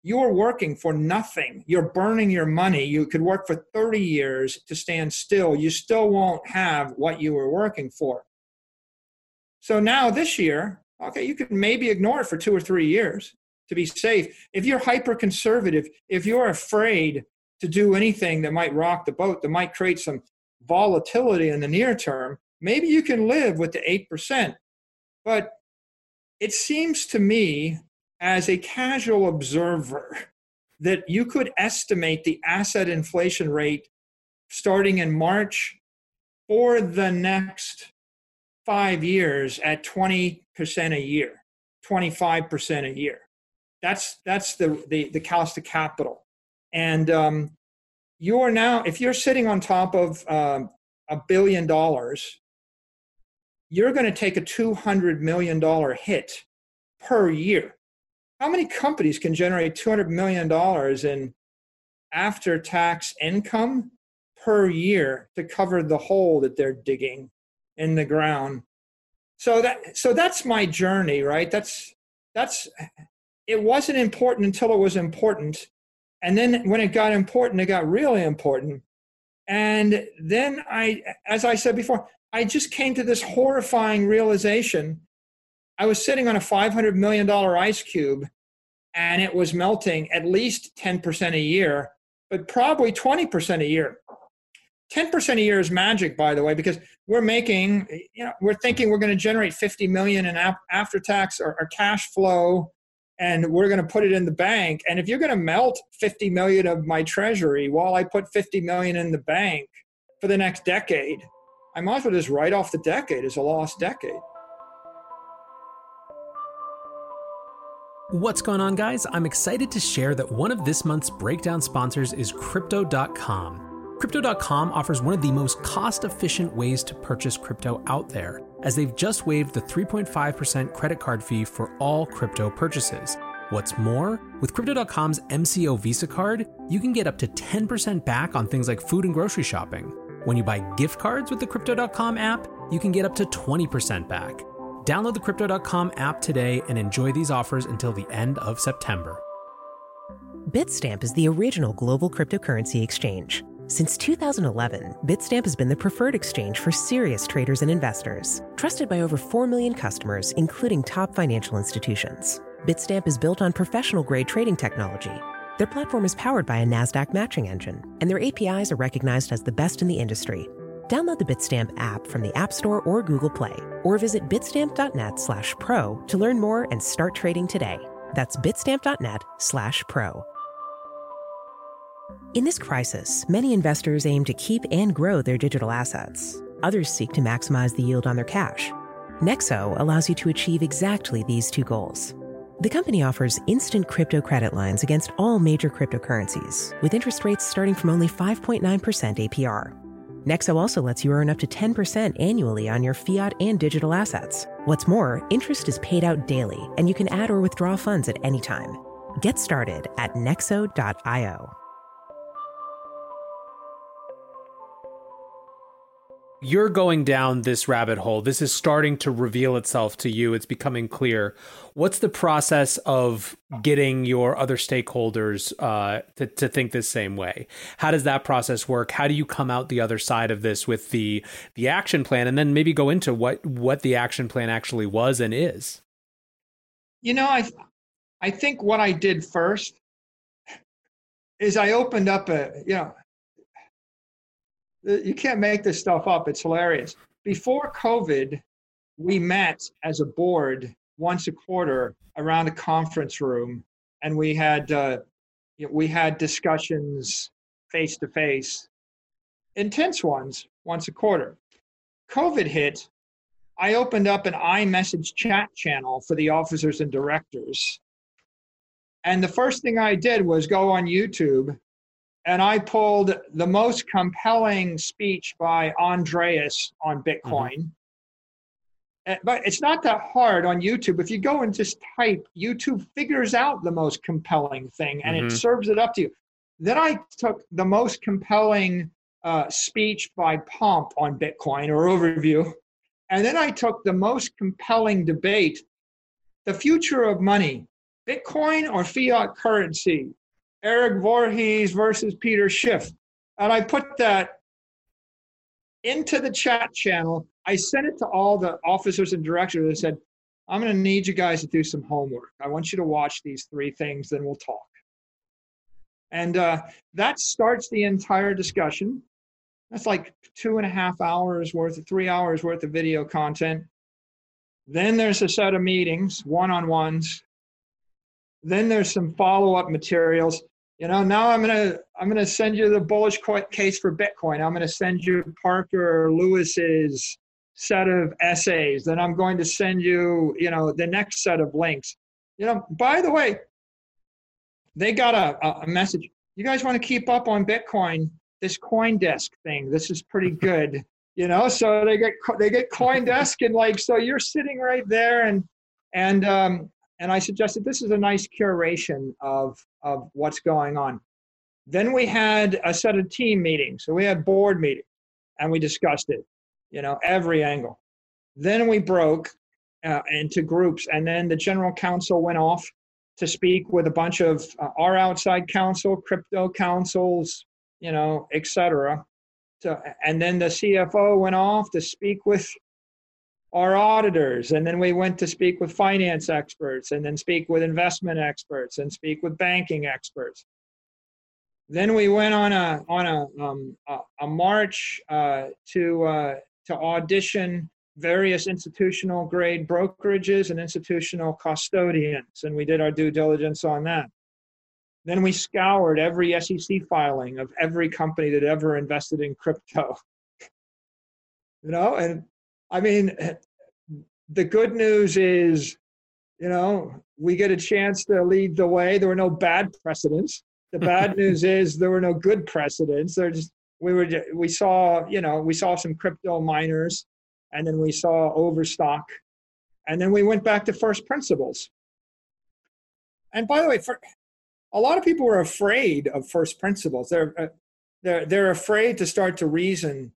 you're working for nothing. You're burning your money. You could work for 30 years to stand still. You still won't have what you were working for. So now this year, okay, you could maybe ignore it for 2 or 3 years to be safe. If you're hyper-conservative, if you're afraid to do anything that might rock the boat, that might create some volatility in the near term, maybe you can live with the 8%. But it seems to me, as a casual observer, that you could estimate the asset inflation rate starting in March for the next 5 years at 20% a year, 25% a year. That's the cost of capital. And you are now, if you're sitting on top of $1 billion, you're going to take a $200 million hit per year. How many companies can generate $200 million in after-tax income per year to cover the hole that they're digging in the ground? So that's my journey, right? It wasn't important until it was important. And then when it got important, it got really important. And then as I said before, I just came to this horrifying realization. I was sitting on a $500 million ice cube and it was melting at least 10% a year, but probably 20% a year. 10% a year is magic, by the way, because we're thinking we're going to generate $50 million in after tax or cash flow, and we're going to put it in the bank. And if you're going to melt $50 million of my treasury while I put $50 million in the bank for the next decade, I might as well just write off the decade as a lost decade. What's going on, guys? I'm excited to share that one of this month's Breakdown sponsors is Crypto.com. Crypto.com offers one of the most cost-efficient ways to purchase crypto out there, as they've just waived the 3.5% credit card fee for all crypto purchases. What's more, with Crypto.com's MCO Visa card, you can get up to 10% back on things like food and grocery shopping. When you buy gift cards with the Crypto.com app, you can get up to 20% back. Download the Crypto.com app today and enjoy these offers until the end of September. Bitstamp is the original global cryptocurrency exchange. Since 2011, Bitstamp has been the preferred exchange for serious traders and investors, trusted by over 4 million customers, including top financial institutions. Bitstamp is built on professional-grade trading technology. Their platform is powered by a NASDAQ matching engine, and their APIs are recognized as the best in the industry. Download the Bitstamp app from the App Store or Google Play, or visit bitstamp.net/pro to learn more and start trading today. That's bitstamp.net/pro. In this crisis, many investors aim to keep and grow their digital assets. Others seek to maximize the yield on their cash. Nexo allows you to achieve exactly these two goals. The company offers instant crypto credit lines against all major cryptocurrencies, with interest rates starting from only 5.9% APR. Nexo also lets you earn up to 10% annually on your fiat and digital assets. What's more, interest is paid out daily, and you can add or withdraw funds at any time. Get started at Nexo.io. you're going down this rabbit hole. This is starting to reveal itself to you. It's becoming clear. What's the process of getting your other stakeholders to think the same way? How does that process work? How do you come out the other side of this with the action plan? And then maybe go into what the action plan actually was and is. You know, I think what I did first is I opened up you can't make this stuff up. It's hilarious. Before COVID, we met as a board once a quarter around a conference room, and we had discussions face to face, intense ones once a quarter. COVID hit. I opened up an iMessage chat channel for the officers and directors, and the first thing I did was go on YouTube. And I pulled the most compelling speech by Andreas on Bitcoin. Mm-hmm. But it's not that hard on YouTube. If you go and just type, YouTube figures out the most compelling thing and it serves it up to you. Then I took the most compelling speech by Pomp on Bitcoin or overview. And then I took the most compelling debate, the future of money, Bitcoin or fiat currency. Eric Voorhees versus Peter Schiff. And I put that into the chat channel. I sent it to all the officers and directors. I said, I'm going to need you guys to do some homework. I want you to watch these three things, then we'll talk. And that starts the entire discussion. That's like 2.5 hours worth of 3 hours worth of video content. Then there's a set of meetings, one-on-ones. Then there's some follow-up materials. You know, now I'm gonna send you the bullish case for Bitcoin. I'm gonna send you Parker Lewis's set of essays. Then I'm going to send you, you know, the next set of links. You know, by the way, they got a message. You guys want to keep up on Bitcoin? This CoinDesk thing. This is pretty good. You know, so they get CoinDesk and like so you're sitting right there and I suggested this is a nice curation of what's going on. Then we had a set of team meetings. So we had board meetings, and we discussed it, you know, every angle. Then we broke into groups, and then the general counsel went off to speak with a bunch of our outside counsel, crypto counsels, you know, et cetera. So, and then the CFO went off to speak with our auditors, and then we went to speak with finance experts, and then speak with investment experts, and speak with banking experts. Then we went on a march to audition various institutional grade brokerages and institutional custodians, and we did our due diligence on that. Then we scoured every SEC filing of every company that ever invested in crypto. You know, and I mean, the good news is, you know, we get a chance to lead the way. There were no bad precedents. The bad news is there were no good precedents. We saw some crypto miners, and then we saw overstock, and then we went back to first principles. And by the way, for a lot of people were afraid of first principles. They're afraid to start to reason.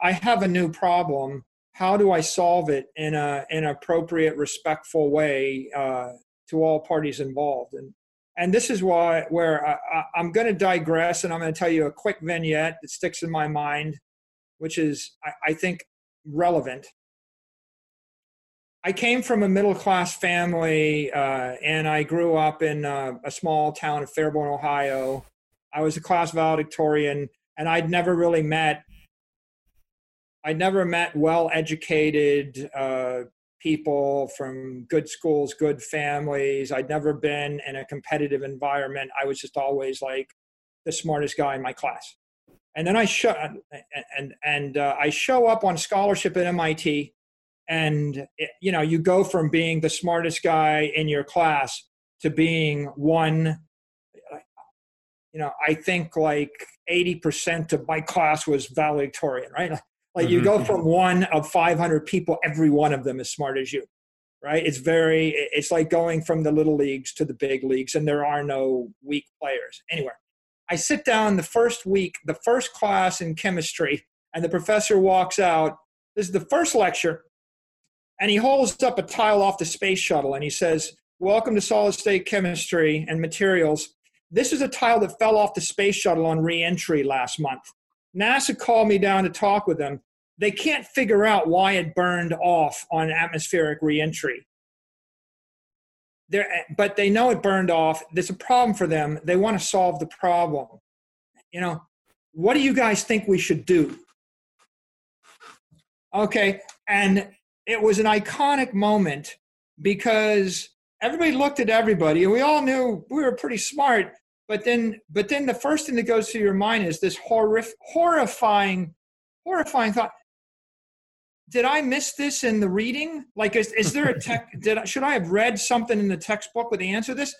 I have a new problem. How do I solve it in an appropriate, respectful way to all parties involved? And this is where I'm going to digress, and I'm going to tell you a quick vignette that sticks in my mind, which is, I think, relevant. I came from a middle-class family, and I grew up in a small town of Fairborn, Ohio. I was a class valedictorian, and I'd never met well-educated people from good schools, good families. I'd never been in a competitive environment. I was just always like the smartest guy in my class. And then I show up on scholarship at MIT, and you go from being the smartest guy in your class to being one. You know, I think like 80% of my class was valedictorian, right? Like you go from one of 500 people, every one of them as smart as you, right? It's like going from the little leagues to the big leagues, and there are no weak players anywhere. I sit down the first class in chemistry, and the professor walks out. This is the first lecture, and he holds up a tile off the space shuttle, and he says, "Welcome to solid-state chemistry and materials. This is a tile that fell off the space shuttle on re-entry last month. NASA called me down to talk with them. They can't figure out why it burned off on atmospheric re-entry. But they know it burned off. There's a problem for them. They want to solve the problem. You know, what do you guys think we should do?" Okay, and it was an iconic moment because everybody looked at everybody, and we all knew we were pretty smart. But then the first thing that goes through your mind is this horrifying thought: did I miss this in the reading? Like, is there a should I have read something in the textbook with the answer to this?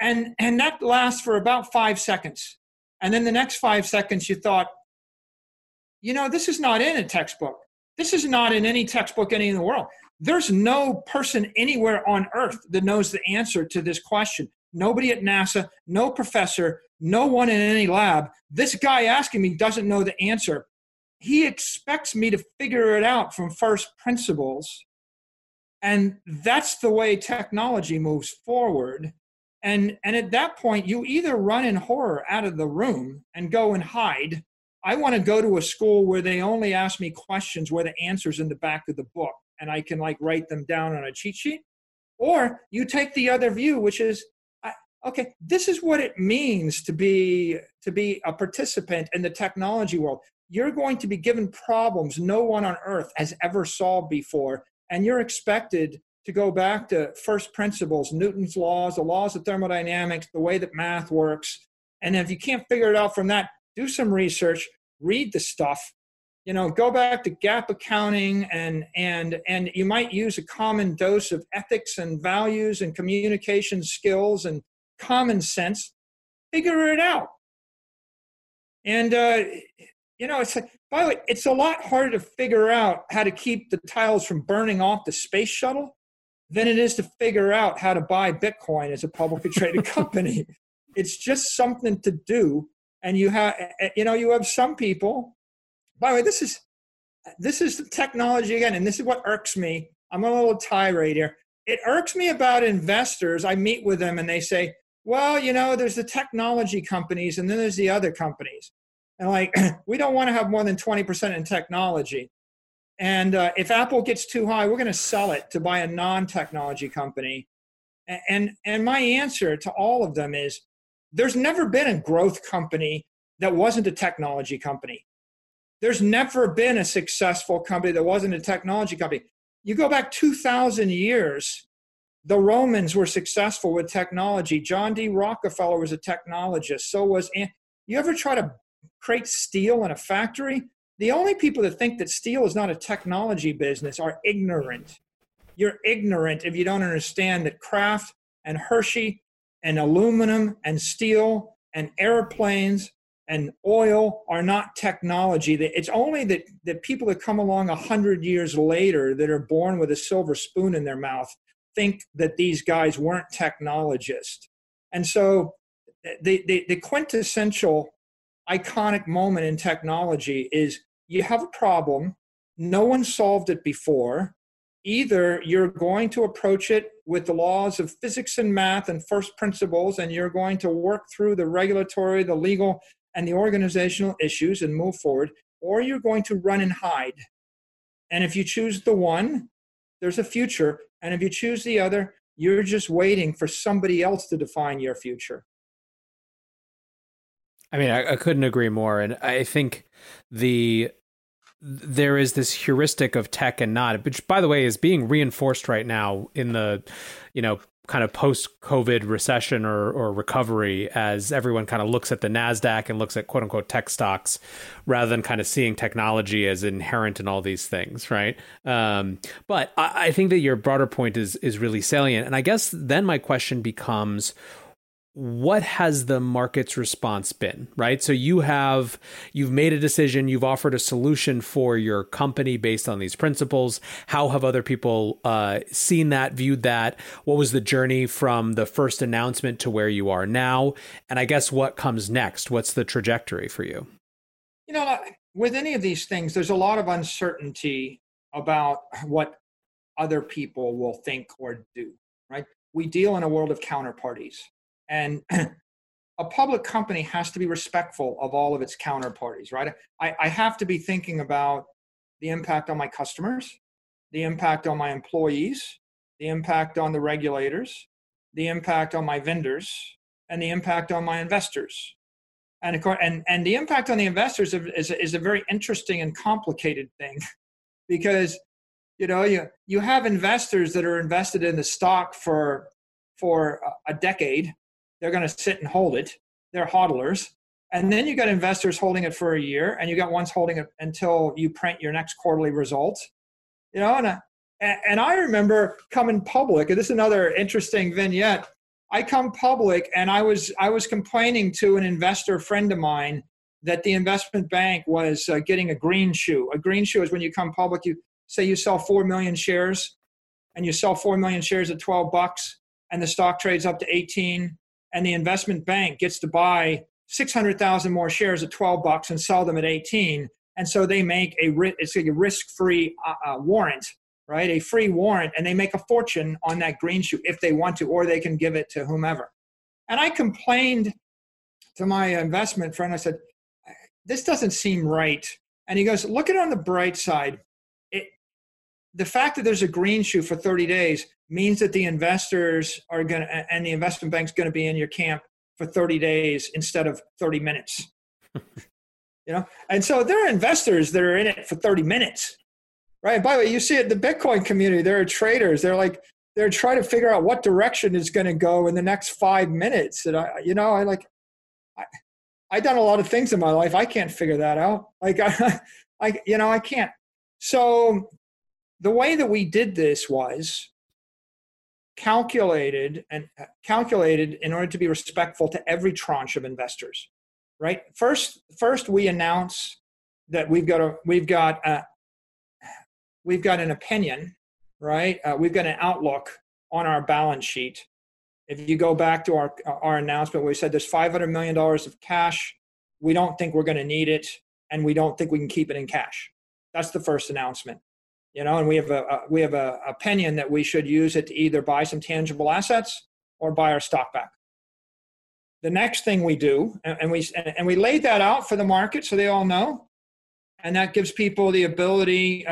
And that lasts for about 5 seconds. And then the next 5 seconds, you thought, you know, this is not in a textbook. This is not in any textbook in the world. There's no person anywhere on earth that knows the answer to this question. Nobody at NASA, no professor, no one in any lab. This guy asking me doesn't know the answer. He expects me to figure it out from first principles. And that's the way technology moves forward. And at that point, you either run in horror out of the room and go and hide. I want to go to a school where they only ask me questions where the answer's in the back of the book, and I can like write them down on a cheat sheet. Or you take the other view, which is, okay, this is what it means to be a participant in the technology world. You're going to be given problems no one on earth has ever solved before, and you're expected to go back to first principles, Newton's laws, the laws of thermodynamics, the way that math works. And if you can't figure it out from that, do some research, read the stuff, you know, go back to gap accounting, and you might use a common dose of ethics and values and communication skills and common sense. Figure it out. And you know, it's like, by the way, it's a lot harder to figure out how to keep the tiles from burning off the space shuttle than it is to figure out how to buy Bitcoin as a publicly traded company. It's just something to do. And you have some people, by the way, this is the technology again. And this is what irks me. I'm on a little tirade here. It irks me about investors. I meet with them and they say, well, you know, there's the technology companies and then there's the other companies. And like, we don't want to have more than 20% in technology. And if Apple gets too high, we're going to sell it to buy a non-technology company. And my answer to all of them is, there's never been a growth company that wasn't a technology company. There's never been a successful company that wasn't a technology company. You go back 2,000 years, the Romans were successful with technology. John D. Rockefeller was a technologist. So was you ever try to create steel in a factory? The only people that think that steel is not a technology business are ignorant. You're ignorant if you don't understand that Kraft and Hershey and aluminum and steel and airplanes and oil are not technology. It's only that the people that come along 100 years later that are born with a silver spoon in their mouth think that these guys weren't technologists. And so the quintessential iconic moment in technology is you have a problem, no one solved it before. Either you're going to approach it with the laws of physics and math and first principles, and you're going to work through the regulatory, the legal, and the organizational issues and move forward, or you're going to run and hide. And if you choose the one, there's a future. And if you choose the other, you're just waiting for somebody else to define your future. I mean, I couldn't agree more. And I think there is this heuristic of tech and not, which, by the way, is being reinforced right now in the, you know, kind of post-COVID recession or recovery, as everyone kind of looks at the NASDAQ and looks at quote unquote tech stocks rather than kind of seeing technology as inherent in all these things. Right. But I think that your broader point is really salient. And I guess then my question becomes, what has the market's response been, right? So you've made a decision, you've offered a solution for your company based on these principles. How have other people seen that, viewed that? What was the journey from the first announcement to where you are now? And I guess what comes next? What's the trajectory for you? You know, with any of these things, there's a lot of uncertainty about what other people will think or do, right? We deal in a world of counterparties, and a public company has to be respectful of all of its counterparties, right? I have to be thinking about the impact on my customers, the impact on my employees, the impact on the regulators, the impact on my vendors, and the impact on my investors. And of course, and the impact on the investors is a very interesting and complicated thing, because you have investors that are invested in the stock for a decade. They're going to sit and hold it. They're hodlers. And then you got investors holding it for a year, and you got ones holding it until you print your next quarterly results. And I remember coming public, and this is another interesting vignette. I come public, and I was complaining to an investor friend of mine that the investment bank was getting a green shoe. A green shoe is when you come public, you say you sell 4 million shares, and you sell 4 million shares at $12, and the stock trades up to 18, and the investment bank gets to buy 600,000 more shares at $12 and sell them at 18, and so they make it's like a risk-free warrant. Right? A free warrant, and they make a fortune on that green shoe if they want to, or they can give it to whomever. And I complained to my investment friend. I said, this doesn't seem right. And he goes, look at it on the bright side. The fact that there's a green shoe for 30 days means that the investors are going to, and the investment bank's going to be in your camp for 30 days instead of 30 minutes. And so there are investors that are in it for 30 minutes. Right. By the way, you see it in the Bitcoin community. There are traders. They're trying to figure out what direction it's going to go in the next 5 minutes. And I've done a lot of things in my life. I can't figure that out. I can't. So the way that we did this was calculated in order to be respectful to every tranche of investors. Right. First we announce that we've got an opinion, right? We've got an outlook on our balance sheet. If you go back to our announcement, we said there's $500 million of cash. We don't think we're going to need it, and we don't think we can keep it in cash. That's the first announcement, and we have a opinion that we should use it to either buy some tangible assets or buy our stock back. The next thing we do, and we laid that out for the market so they all know, and that gives people the ability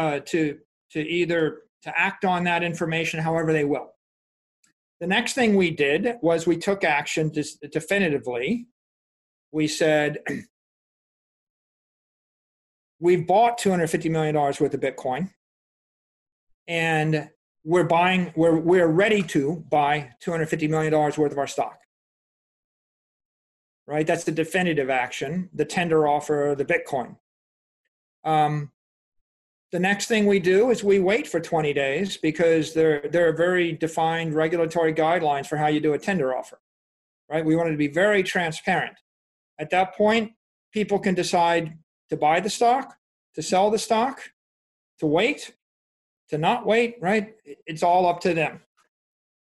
to act on that information however they will. The next thing we did was we took action definitively. We said, we've bought $250 million worth of Bitcoin, and we're ready to buy $250 million worth of our stock. Right? That's the definitive action, the tender offer, the Bitcoin. The next thing we do is we wait for 20 days because there are very defined regulatory guidelines for how you do a tender offer, right? We wanted to be very transparent. At that point, people can decide to buy the stock, to sell the stock, to wait, to not wait, right? It's all up to them.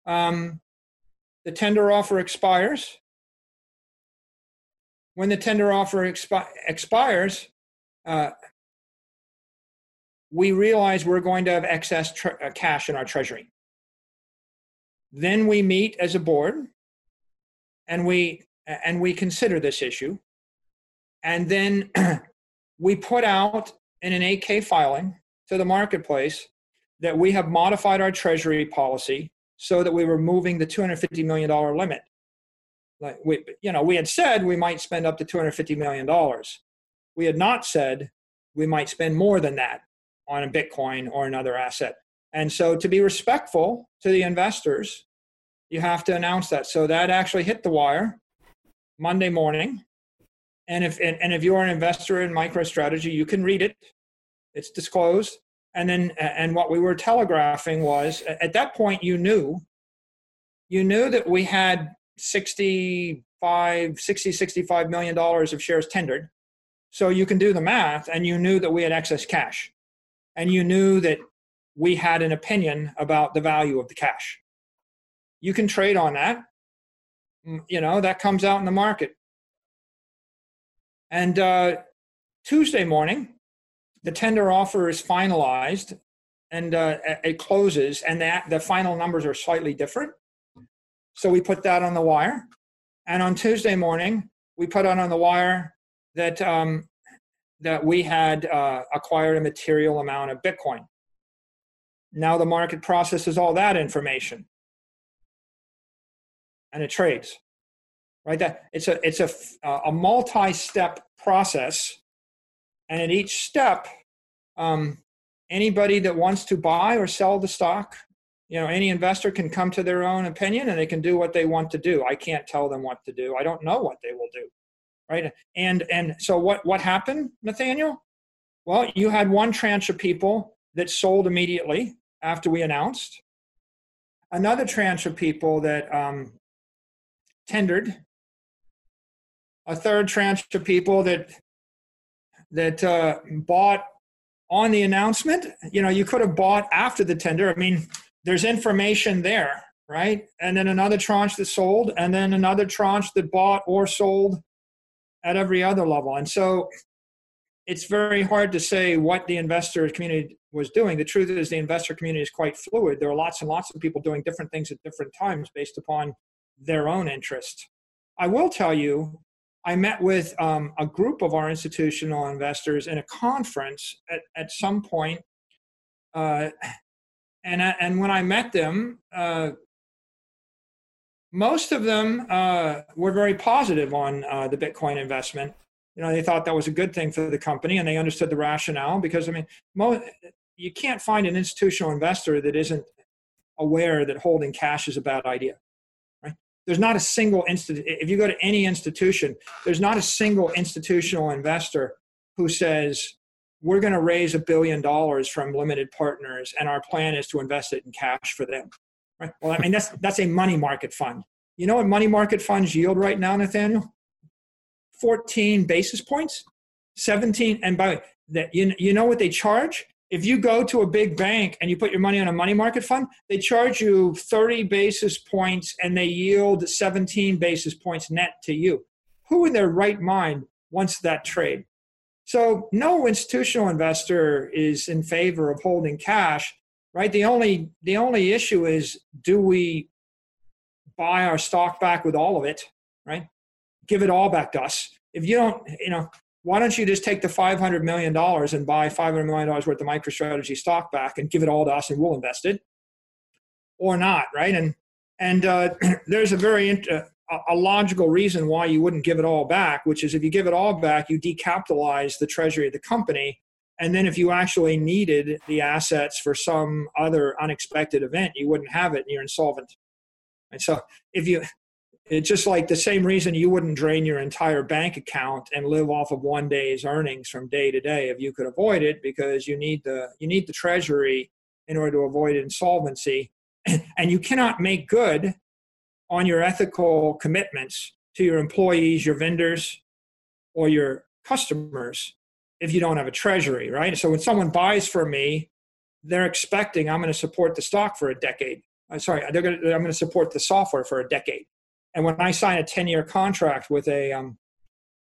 The tender offer expires. When the tender offer expires, we realize we're going to have excess cash in our treasury. Then we meet as a board, and we consider this issue, and then we put out in an 8K filing to the marketplace that we have modified our treasury policy so that we were moving the $250 million limit. Like we had said we might spend up to $250 million. We had not said we might spend more than that on a Bitcoin or another asset. And so to be respectful to the investors, you have to announce that. So that actually hit the wire Monday morning. And if you're an investor in MicroStrategy, you can read it. It's disclosed. And what we were telegraphing was, at that point, you knew that we had $65 million of shares tendered. So you can do the math, and you knew that we had excess cash. And you knew that we had an opinion about the value of the cash. You can trade on that. That comes out in the market. And Tuesday morning, the tender offer is finalized and it closes, and the final numbers are slightly different. So we put that on the wire. And on Tuesday morning, we put on the wire that, that we had acquired a material amount of Bitcoin. Now the market processes all that information and it trades, right? It's a multi-step process. And at each step, anybody that wants to buy or sell the stock, you know, any investor can come to their own opinion and they can do what they want to do. I can't tell them what to do. I don't know what they will do, right? And so what happened, Nathaniel? Well, you had one tranche of people that sold immediately after we announced, another tranche of people that tendered, a third tranche of people that bought on the announcement. You know, you could have bought after the tender. I mean, there's information there, right? And then another tranche that sold, and then another tranche that bought or sold at every other level. And so it's very hard to say what the investor community was doing. The truth is the investor community is quite fluid. There are lots and lots of people doing different things at different times based upon their own interest. I will tell you, I met with a group of our institutional investors in a conference at some point, and when I met them, most of them were very positive on the Bitcoin investment. You know, they thought that was a good thing for the company, and they understood the rationale because, I mean, you can't find an institutional investor that isn't aware that holding cash is a bad idea. There's not a single if you go to any institution, there's not a single institutional investor who says, we're going to raise $1 billion from limited partners and our plan is to invest it in cash for them. Right? Well, I mean, that's a money market fund. You know what money market funds yield right now, Nathaniel? 14 basis points, 17. And by the way, you know what they charge? If you go to a big bank and you put your money on a money market fund, they charge you 30 basis points and they yield 17 basis points net to you. Who in their right mind wants that trade? So no institutional investor is in favor of holding cash, right? The only issue is, do we buy our stock back with all of it, right? Give it all back to us. If you don't, you know, why don't you just take the $500 million and buy $500 million worth of MicroStrategy stock back and give it all to us and we'll invest it, or not, right? And there's a logical reason why you wouldn't give it all back, which is if you give it all back, you decapitalize the treasury of the company. And then if you actually needed the assets for some other unexpected event, you wouldn't have it and you're insolvent. And so it's just like the same reason you wouldn't drain your entire bank account and live off of one day's earnings from day to day if you could avoid it, because you need the treasury in order to avoid insolvency. And you cannot make good on your ethical commitments to your employees, your vendors, or your customers if you don't have a treasury, right? So when someone buys from me, they're expecting I'm going to support the stock for a decade. I'm going to support the software for a decade. And when I sign a 10-year contract with a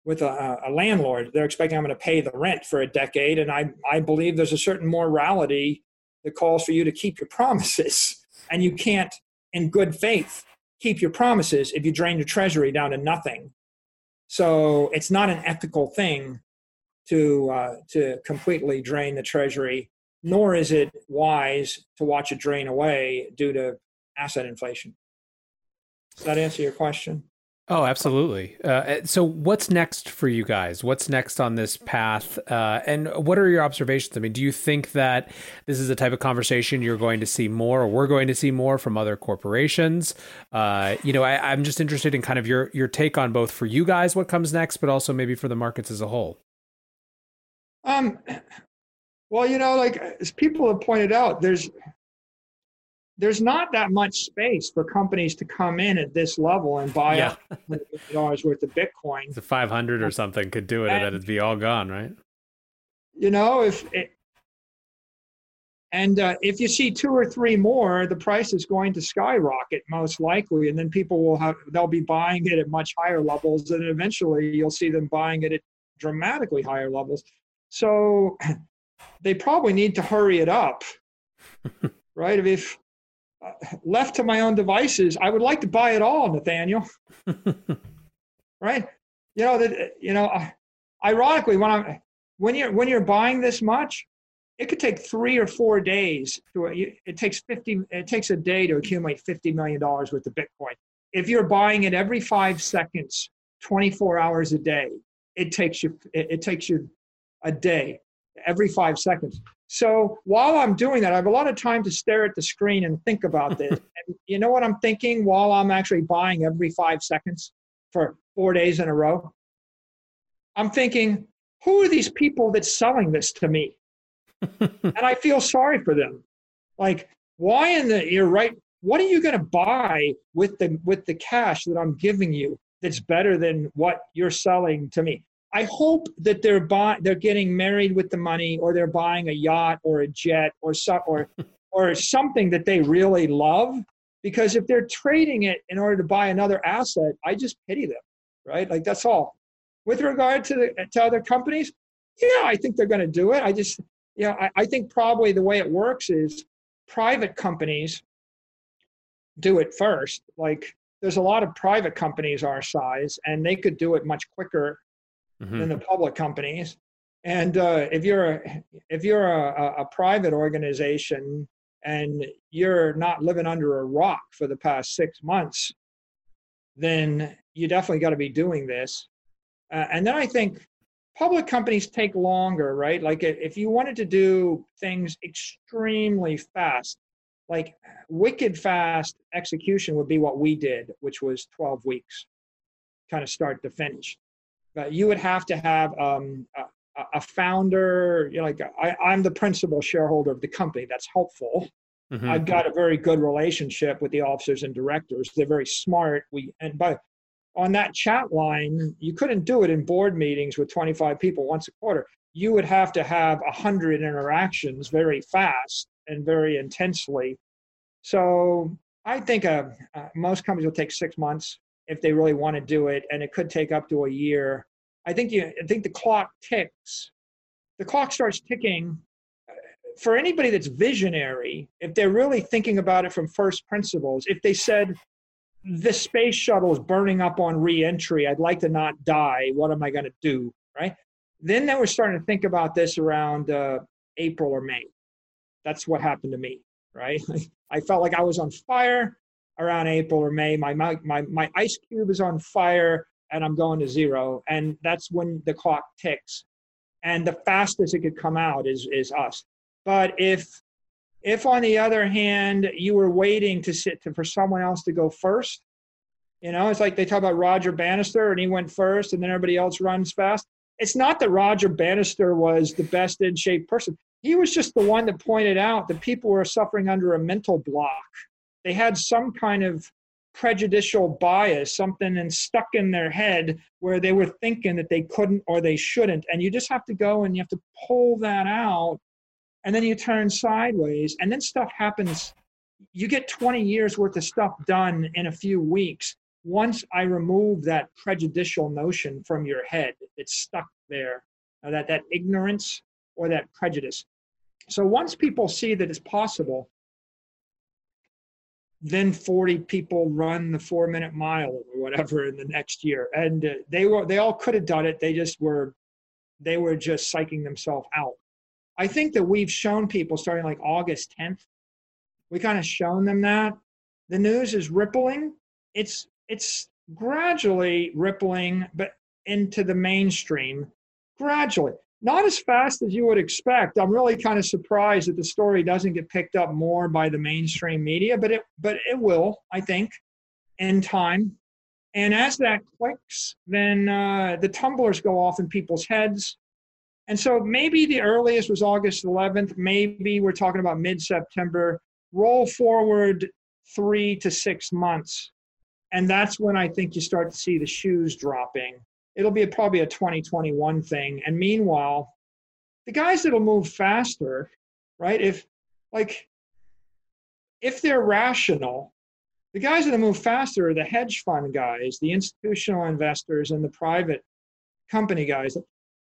landlord, they're expecting I'm going to pay the rent for a decade. And I believe there's a certain morality that calls for you to keep your promises. And you can't, in good faith, keep your promises if you drain your treasury down to nothing. So it's not an ethical thing to completely drain the treasury, nor is it wise to watch it drain away due to asset inflation. Does that answer your question? Oh, absolutely. So what's next for you guys? What's next on this path? And what are your observations? I mean, do you think that this is the type of conversation you're going to see more, or we're going to see more from other corporations? I'm just interested in kind of your take on both for you guys, what comes next, but also maybe for the markets as a whole. Well, you know, like as people have pointed out, there's not that much space for companies to come in at this level and buy $100 worth of Bitcoin. The 500 or something could do it, and it'd be all gone, right? You know, if you see two or three more, the price is going to skyrocket most likely, and then they'll be buying it at much higher levels, and eventually you'll see them buying it at dramatically higher levels. So they probably need to hurry it up, right? If left to my own devices, I would like to buy it all, Nathaniel. Right? Ironically, when you're buying this much, it could take 3 or 4 days. It takes a day to accumulate $50 million worth of Bitcoin. If you're buying it every 5 seconds, 24 hours a day, it takes you a day every 5 seconds. So while I'm doing that, I have a lot of time to stare at the screen and think about this. And you know what I'm thinking while I'm actually buying every 5 seconds for 4 days in a row? I'm thinking, who are these people that's selling this to me? And I feel sorry for them. Like, why in the, you're right, what are you going to buy with the cash that I'm giving you that's better than what you're selling to me? I hope that they're getting married with the money, or they're buying a yacht or a jet or something that they really love. Because if they're trading it in order to buy another asset, I just pity them, right? Like, that's all. With regard to other companies, yeah, I think they're going to do it. I think probably the way it works is private companies do it first. Like, there's a lot of private companies our size, and they could do it much quicker than the public companies. And if you're a private organization and you're not living under a rock for the past 6 months, then you definitely got to be doing this. And then I think public companies take longer, right? Like, if you wanted to do things extremely fast, like wicked fast execution would be what we did, which was 12 weeks, kind of start to finish. But you would have to have a founder, I'm the principal shareholder of the company. That's helpful. Mm-hmm. I've got a very good relationship with the officers and directors. They're very smart. But on that chat line, you couldn't do it in board meetings with 25 people once a quarter. You would have to have 100 interactions very fast and very intensely. So I think most companies will take 6 months if they really want to do it, and it could take up to a year. I think the clock ticks. The clock starts ticking. For anybody that's visionary, if they're really thinking about it from first principles, if they said, the space shuttle is burning up on re-entry, I'd like to not die, what am I going to do, right? Then they were starting to think about this around April or May. That's what happened to me, right? I felt like I was on fire around April or May. My ice cube is on fire and I'm going to zero. And that's when the clock ticks. And the fastest it could come out is us. But if on the other hand, you were waiting for someone else to go first, it's like they talk about Roger Bannister and he went first and then everybody else runs fast. It's not that Roger Bannister was the best in shape person. He was just the one that pointed out that people were suffering under a mental block. They had some kind of prejudicial bias, something and stuck in their head where they were thinking that they couldn't or they shouldn't. And you just have to go and you have to pull that out. And then you turn sideways and then stuff happens. You get 20 years worth of stuff done in a few weeks. Once I remove that prejudicial notion from your head, it's stuck there, that ignorance or that prejudice. So once people see that it's possible, then 40 people run the 4-minute mile or whatever in the next year. And they all could have done it. They were just psyching themselves out. I think that we've shown people starting like August 10th, we kind of shown them that. The news is rippling. It's gradually rippling, but into the mainstream, gradually. Not as fast as you would expect. I'm really kind of surprised that the story doesn't get picked up more by the mainstream media, but it will, I think, in time. And as that clicks, then the tumblers go off in people's heads. And so maybe the earliest was August 11th. Maybe we're talking about mid-September. Roll forward 3 to 6 months. And that's when I think you start to see the shoes dropping. It'll be probably a 2021 thing. And meanwhile, the guys that'll move faster, right? If they're rational, the guys that'll move faster are the hedge fund guys, the institutional investors, and the private company guys.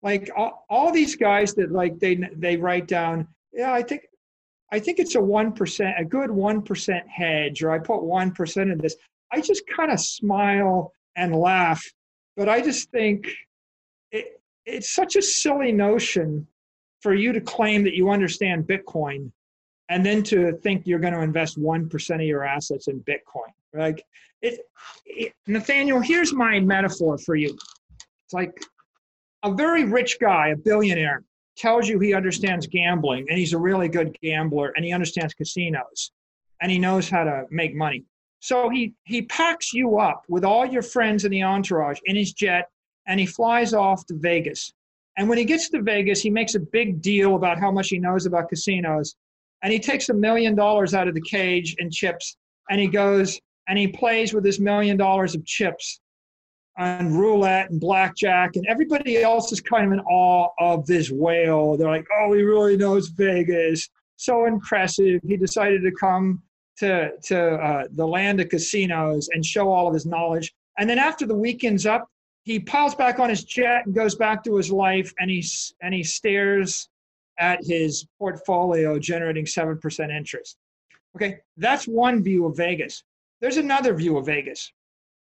Like all these guys that like they write down, yeah, I think it's a 1%, a good 1% hedge, or I put 1% in this. I just kind of smile and laugh, but I just think it's such a silly notion for you to claim that you understand Bitcoin and then to think you're going to invest 1% of your assets in Bitcoin. Like, Nathaniel, here's my metaphor for you. It's like a very rich guy, a billionaire, tells you he understands gambling, and he's a really good gambler, and he understands casinos, and he knows how to make money. So he packs you up with all your friends in the entourage in his jet, and he flies off to Vegas. And when he gets to Vegas, he makes a big deal about how much he knows about casinos, and he takes $1 million out of the cage in chips, and he goes and he plays with his $1 million of chips on roulette and blackjack, and everybody else is kind of in awe of this whale. They're like, oh, he really knows Vegas. So impressive. He decided to come to the land of casinos and show all of his knowledge. And then after the weekend's up, he piles back on his jet and goes back to his life, and he stares at his portfolio generating 7% interest. Okay, that's one view of Vegas. There's another view of Vegas.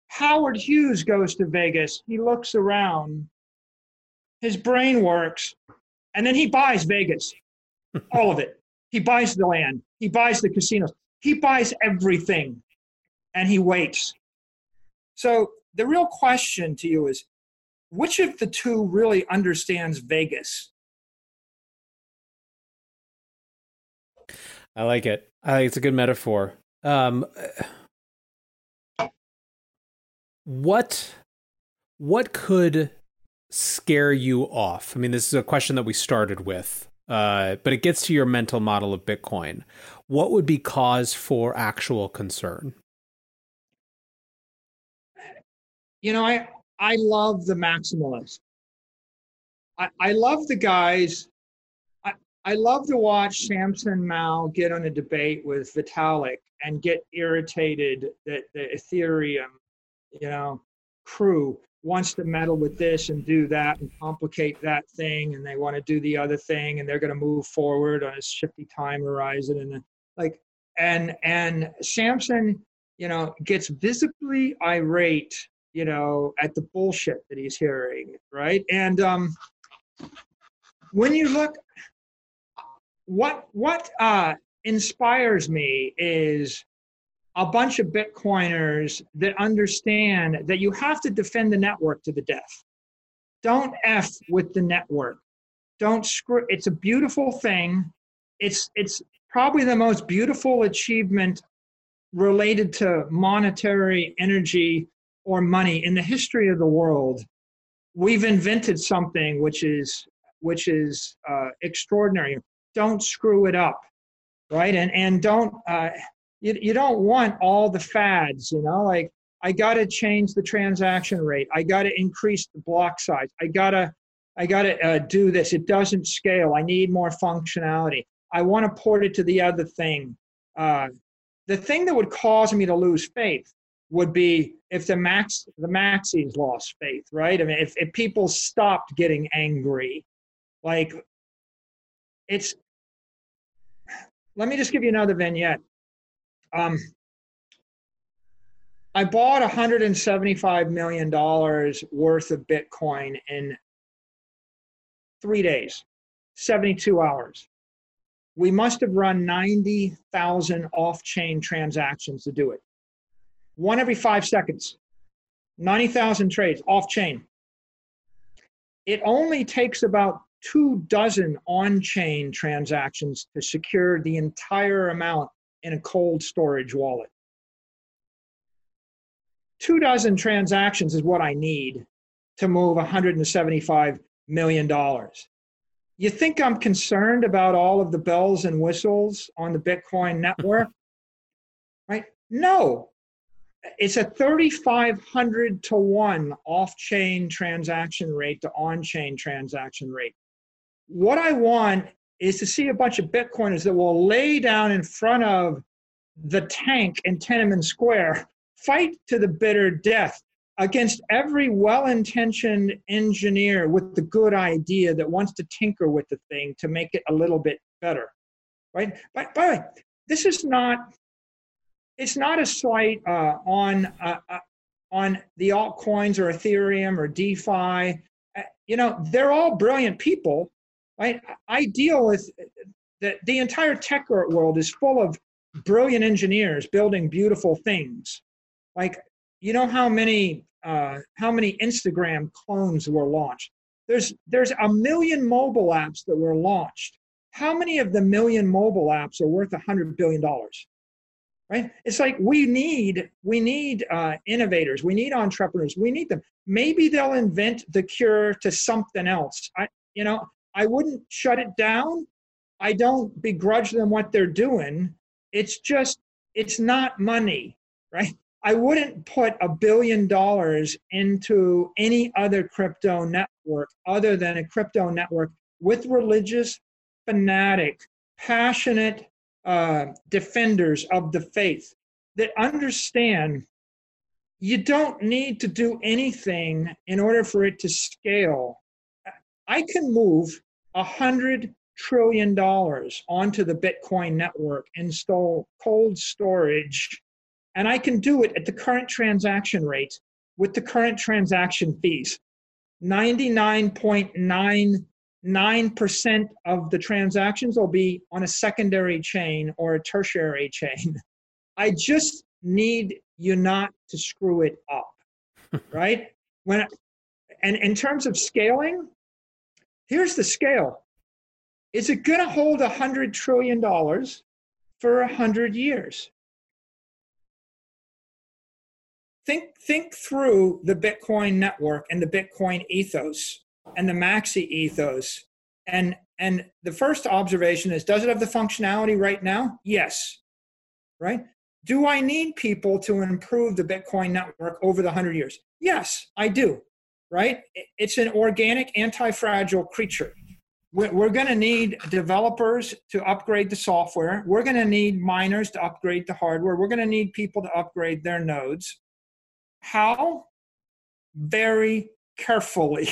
Howard Hughes goes to Vegas. He looks around. His brain works. And then he buys Vegas, all of it. He buys the land. He buys the casinos. He buys everything. And he waits. So the real question to you is, which of the two really understands Vegas? I like it. It's a good metaphor. What could scare you off? I mean, this is a question that we started with, but it gets to your mental model of Bitcoin. What would be cause for actual concern? You know, I love the maximalists. I love the guys. I love to watch Samson Mao get on a debate with Vitalik and get irritated that the Ethereum, you know, crew wants to meddle with this and do that and complicate that thing, and they want to do the other thing, and they're going to move forward on a shifty time horizon, and like, and Samson, you know, gets visibly irate, you know, at the bullshit that he's hearing, right? And when you look, what inspires me is a bunch of Bitcoiners that understand that you have to defend the network to the death. Don't F with the network. Don't screw. It's a beautiful thing. It's probably the most beautiful achievement related to monetary energy or money in the history of the world. We've invented something which is extraordinary. Don't screw it up, right? And don't. You don't want all the fads, you know, like, I got to change the transaction rate. I got to increase the block size. I got to do this. It doesn't scale. I need more functionality. I want to port it to the other thing. The thing that would cause me to lose faith would be if the maxis lost faith, right? I mean, if people stopped getting angry, like, it's, let me just give you another vignette. I bought $175 million worth of Bitcoin in 3 days, 72 hours. We must have run 90,000 off-chain transactions to do it. One every 5 seconds, 90,000 trades off-chain. It only takes about 24 on-chain transactions to secure the entire amount in a cold storage wallet. 24 transactions is what I need to move $175 million. You think I'm concerned about all of the bells and whistles on the Bitcoin network, right? No, it's a 3,500 to 1 off-chain transaction rate to on-chain transaction rate. What I want is to see a bunch of Bitcoiners that will lay down in front of the tank in Tiananmen Square, fight to the bitter death, against every well-intentioned engineer with the good idea that wants to tinker with the thing to make it a little bit better, right? But by the way, this is not, it's not a slight on the altcoins or Ethereum or DeFi. You know, they're all brilliant people, right? I deal with, the entire tech world is full of brilliant engineers building beautiful things. Like, you know how many Instagram clones were launched? There's a million mobile apps that were launched. How many of the million mobile apps are worth $100 billion? Right? It's like we need innovators, we need entrepreneurs, we need them. Maybe they'll invent the cure to something else. I wouldn't shut it down. I don't begrudge them what they're doing. It's just, it's not money, right? I wouldn't put $1 billion into any other crypto network other than a crypto network with religious, fanatic, passionate defenders of the faith that understand you don't need to do anything in order for it to scale. I can move $100 trillion onto the Bitcoin network, install cold storage, and I can do it at the current transaction rate with the current transaction fees. 99.99% of the transactions will be on a secondary chain or a tertiary chain. I just need you not to screw it up, right? And in terms of scaling, here's the scale. Is it going to hold $100 trillion for 100 years? Think through the Bitcoin network and the Bitcoin ethos and the Maxi ethos. And the first observation is, does it have the functionality right now? Yes, right? Do I need people to improve the Bitcoin network over the 100 years? Yes, I do, right? It's an organic, anti-fragile creature. We're going to need developers to upgrade the software. We're going to need miners to upgrade the hardware. We're going to need people to upgrade their nodes. How? Very carefully.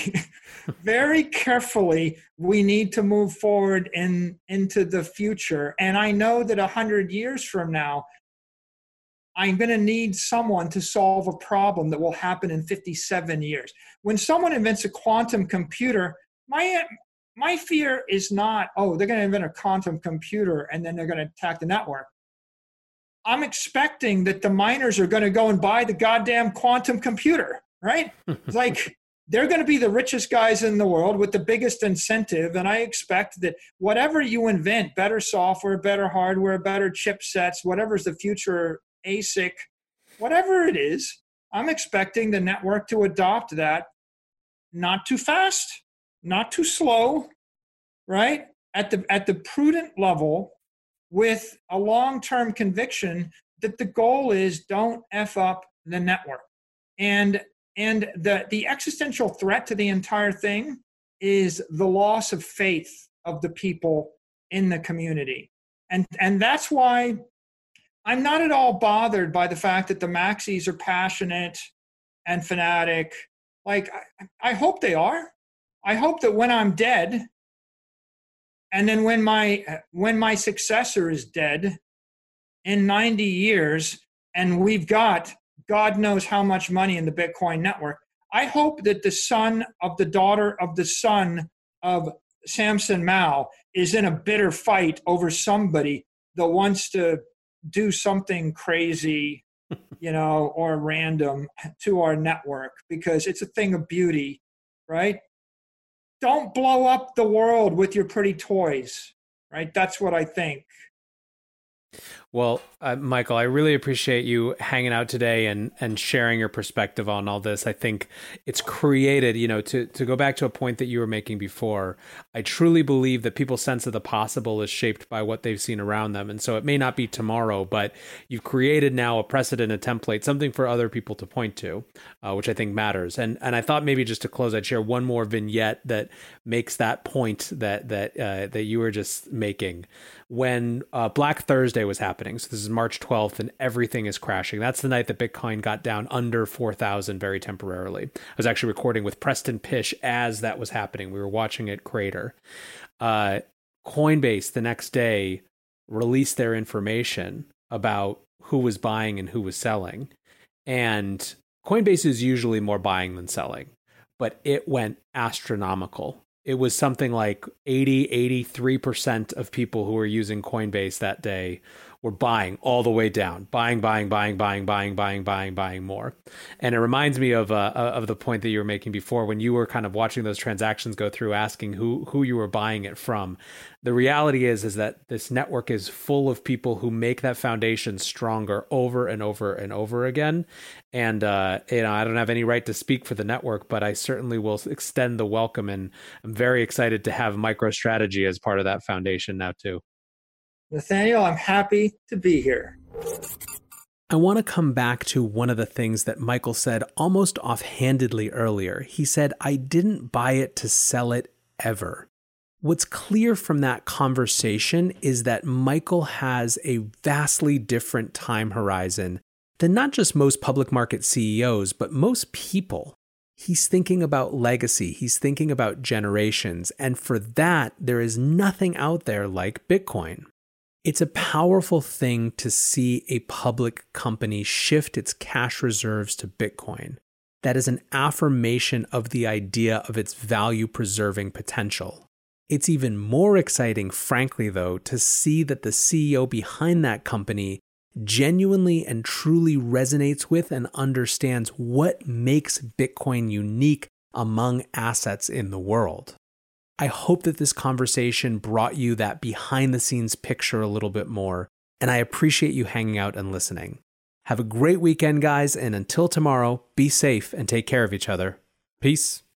Very carefully, we need to move forward into the future. And I know that 100 years from now, I'm going to need someone to solve a problem that will happen in 57 years. When someone invents a quantum computer, my fear is not, oh, they're going to invent a quantum computer and then they're going to attack the network. I'm expecting that the miners are going to go and buy the goddamn quantum computer, right? It's like they're going to be the richest guys in the world with the biggest incentive. And I expect that whatever you invent, better software, better hardware, better chipsets, whatever's the future ASIC, whatever it is, I'm expecting the network to adopt that not too fast, not too slow, right? At the prudent level, with a long-term conviction that the goal is don't F up the network. And the existential threat to the entire thing is the loss of faith of the people in the community. And that's why I'm not at all bothered by the fact that the Maxis are passionate and fanatic. Like, I hope they are. I hope that when I'm dead, and then when my successor is dead in 90 years, and we've got God knows how much money in the Bitcoin network, I hope that the son of the daughter of the son of Samson Mao is in a bitter fight over somebody that wants to do something crazy, or random to our network, because it's a thing of beauty, right? Don't blow up the world with your pretty toys, right? That's what I think. Well, Michael, I really appreciate you hanging out today and sharing your perspective on all this. I think it's created, to go back to a point that you were making before, I truly believe that people's sense of the possible is shaped by what they've seen around them. And so it may not be tomorrow, but you've created now a precedent, a template, something for other people to point to, which I think matters. And I thought maybe just to close, I'd share one more vignette that makes that point that you were just making. When Black Thursday was happening, happening. So this is March 12th and everything is crashing. That's the night that Bitcoin got down under 4,000 very temporarily. I was actually recording with Preston Pish as that was happening. We were watching it crater. Coinbase the next day released their information about who was buying and who was selling. And Coinbase is usually more buying than selling, but it went astronomical. It was something like 83% of people who were using Coinbase that day were buying all the way down, buying more. And it reminds me of the point that you were making before when you were kind of watching those transactions go through, asking who you were buying it from. The reality is that this network is full of people who make that foundation stronger over and over and over again. And I don't have any right to speak for the network, but I certainly will extend the welcome. And I'm very excited to have MicroStrategy as part of that foundation now too. Nathaniel, I'm happy to be here. I want to come back to one of the things that Michael said almost offhandedly earlier. He said, I didn't buy it to sell it ever. What's clear from that conversation is that Michael has a vastly different time horizon than not just most public market CEOs, but most people. He's thinking about legacy. He's thinking about generations. And for that, there is nothing out there like Bitcoin. It's a powerful thing to see a public company shift its cash reserves to Bitcoin. That is an affirmation of the idea of its value-preserving potential. It's even more exciting, frankly, though, to see that the CEO behind that company genuinely and truly resonates with and understands what makes Bitcoin unique among assets in the world. I hope that this conversation brought you that behind-the-scenes picture a little bit more, and I appreciate you hanging out and listening. Have a great weekend, guys, and until tomorrow, be safe and take care of each other. Peace.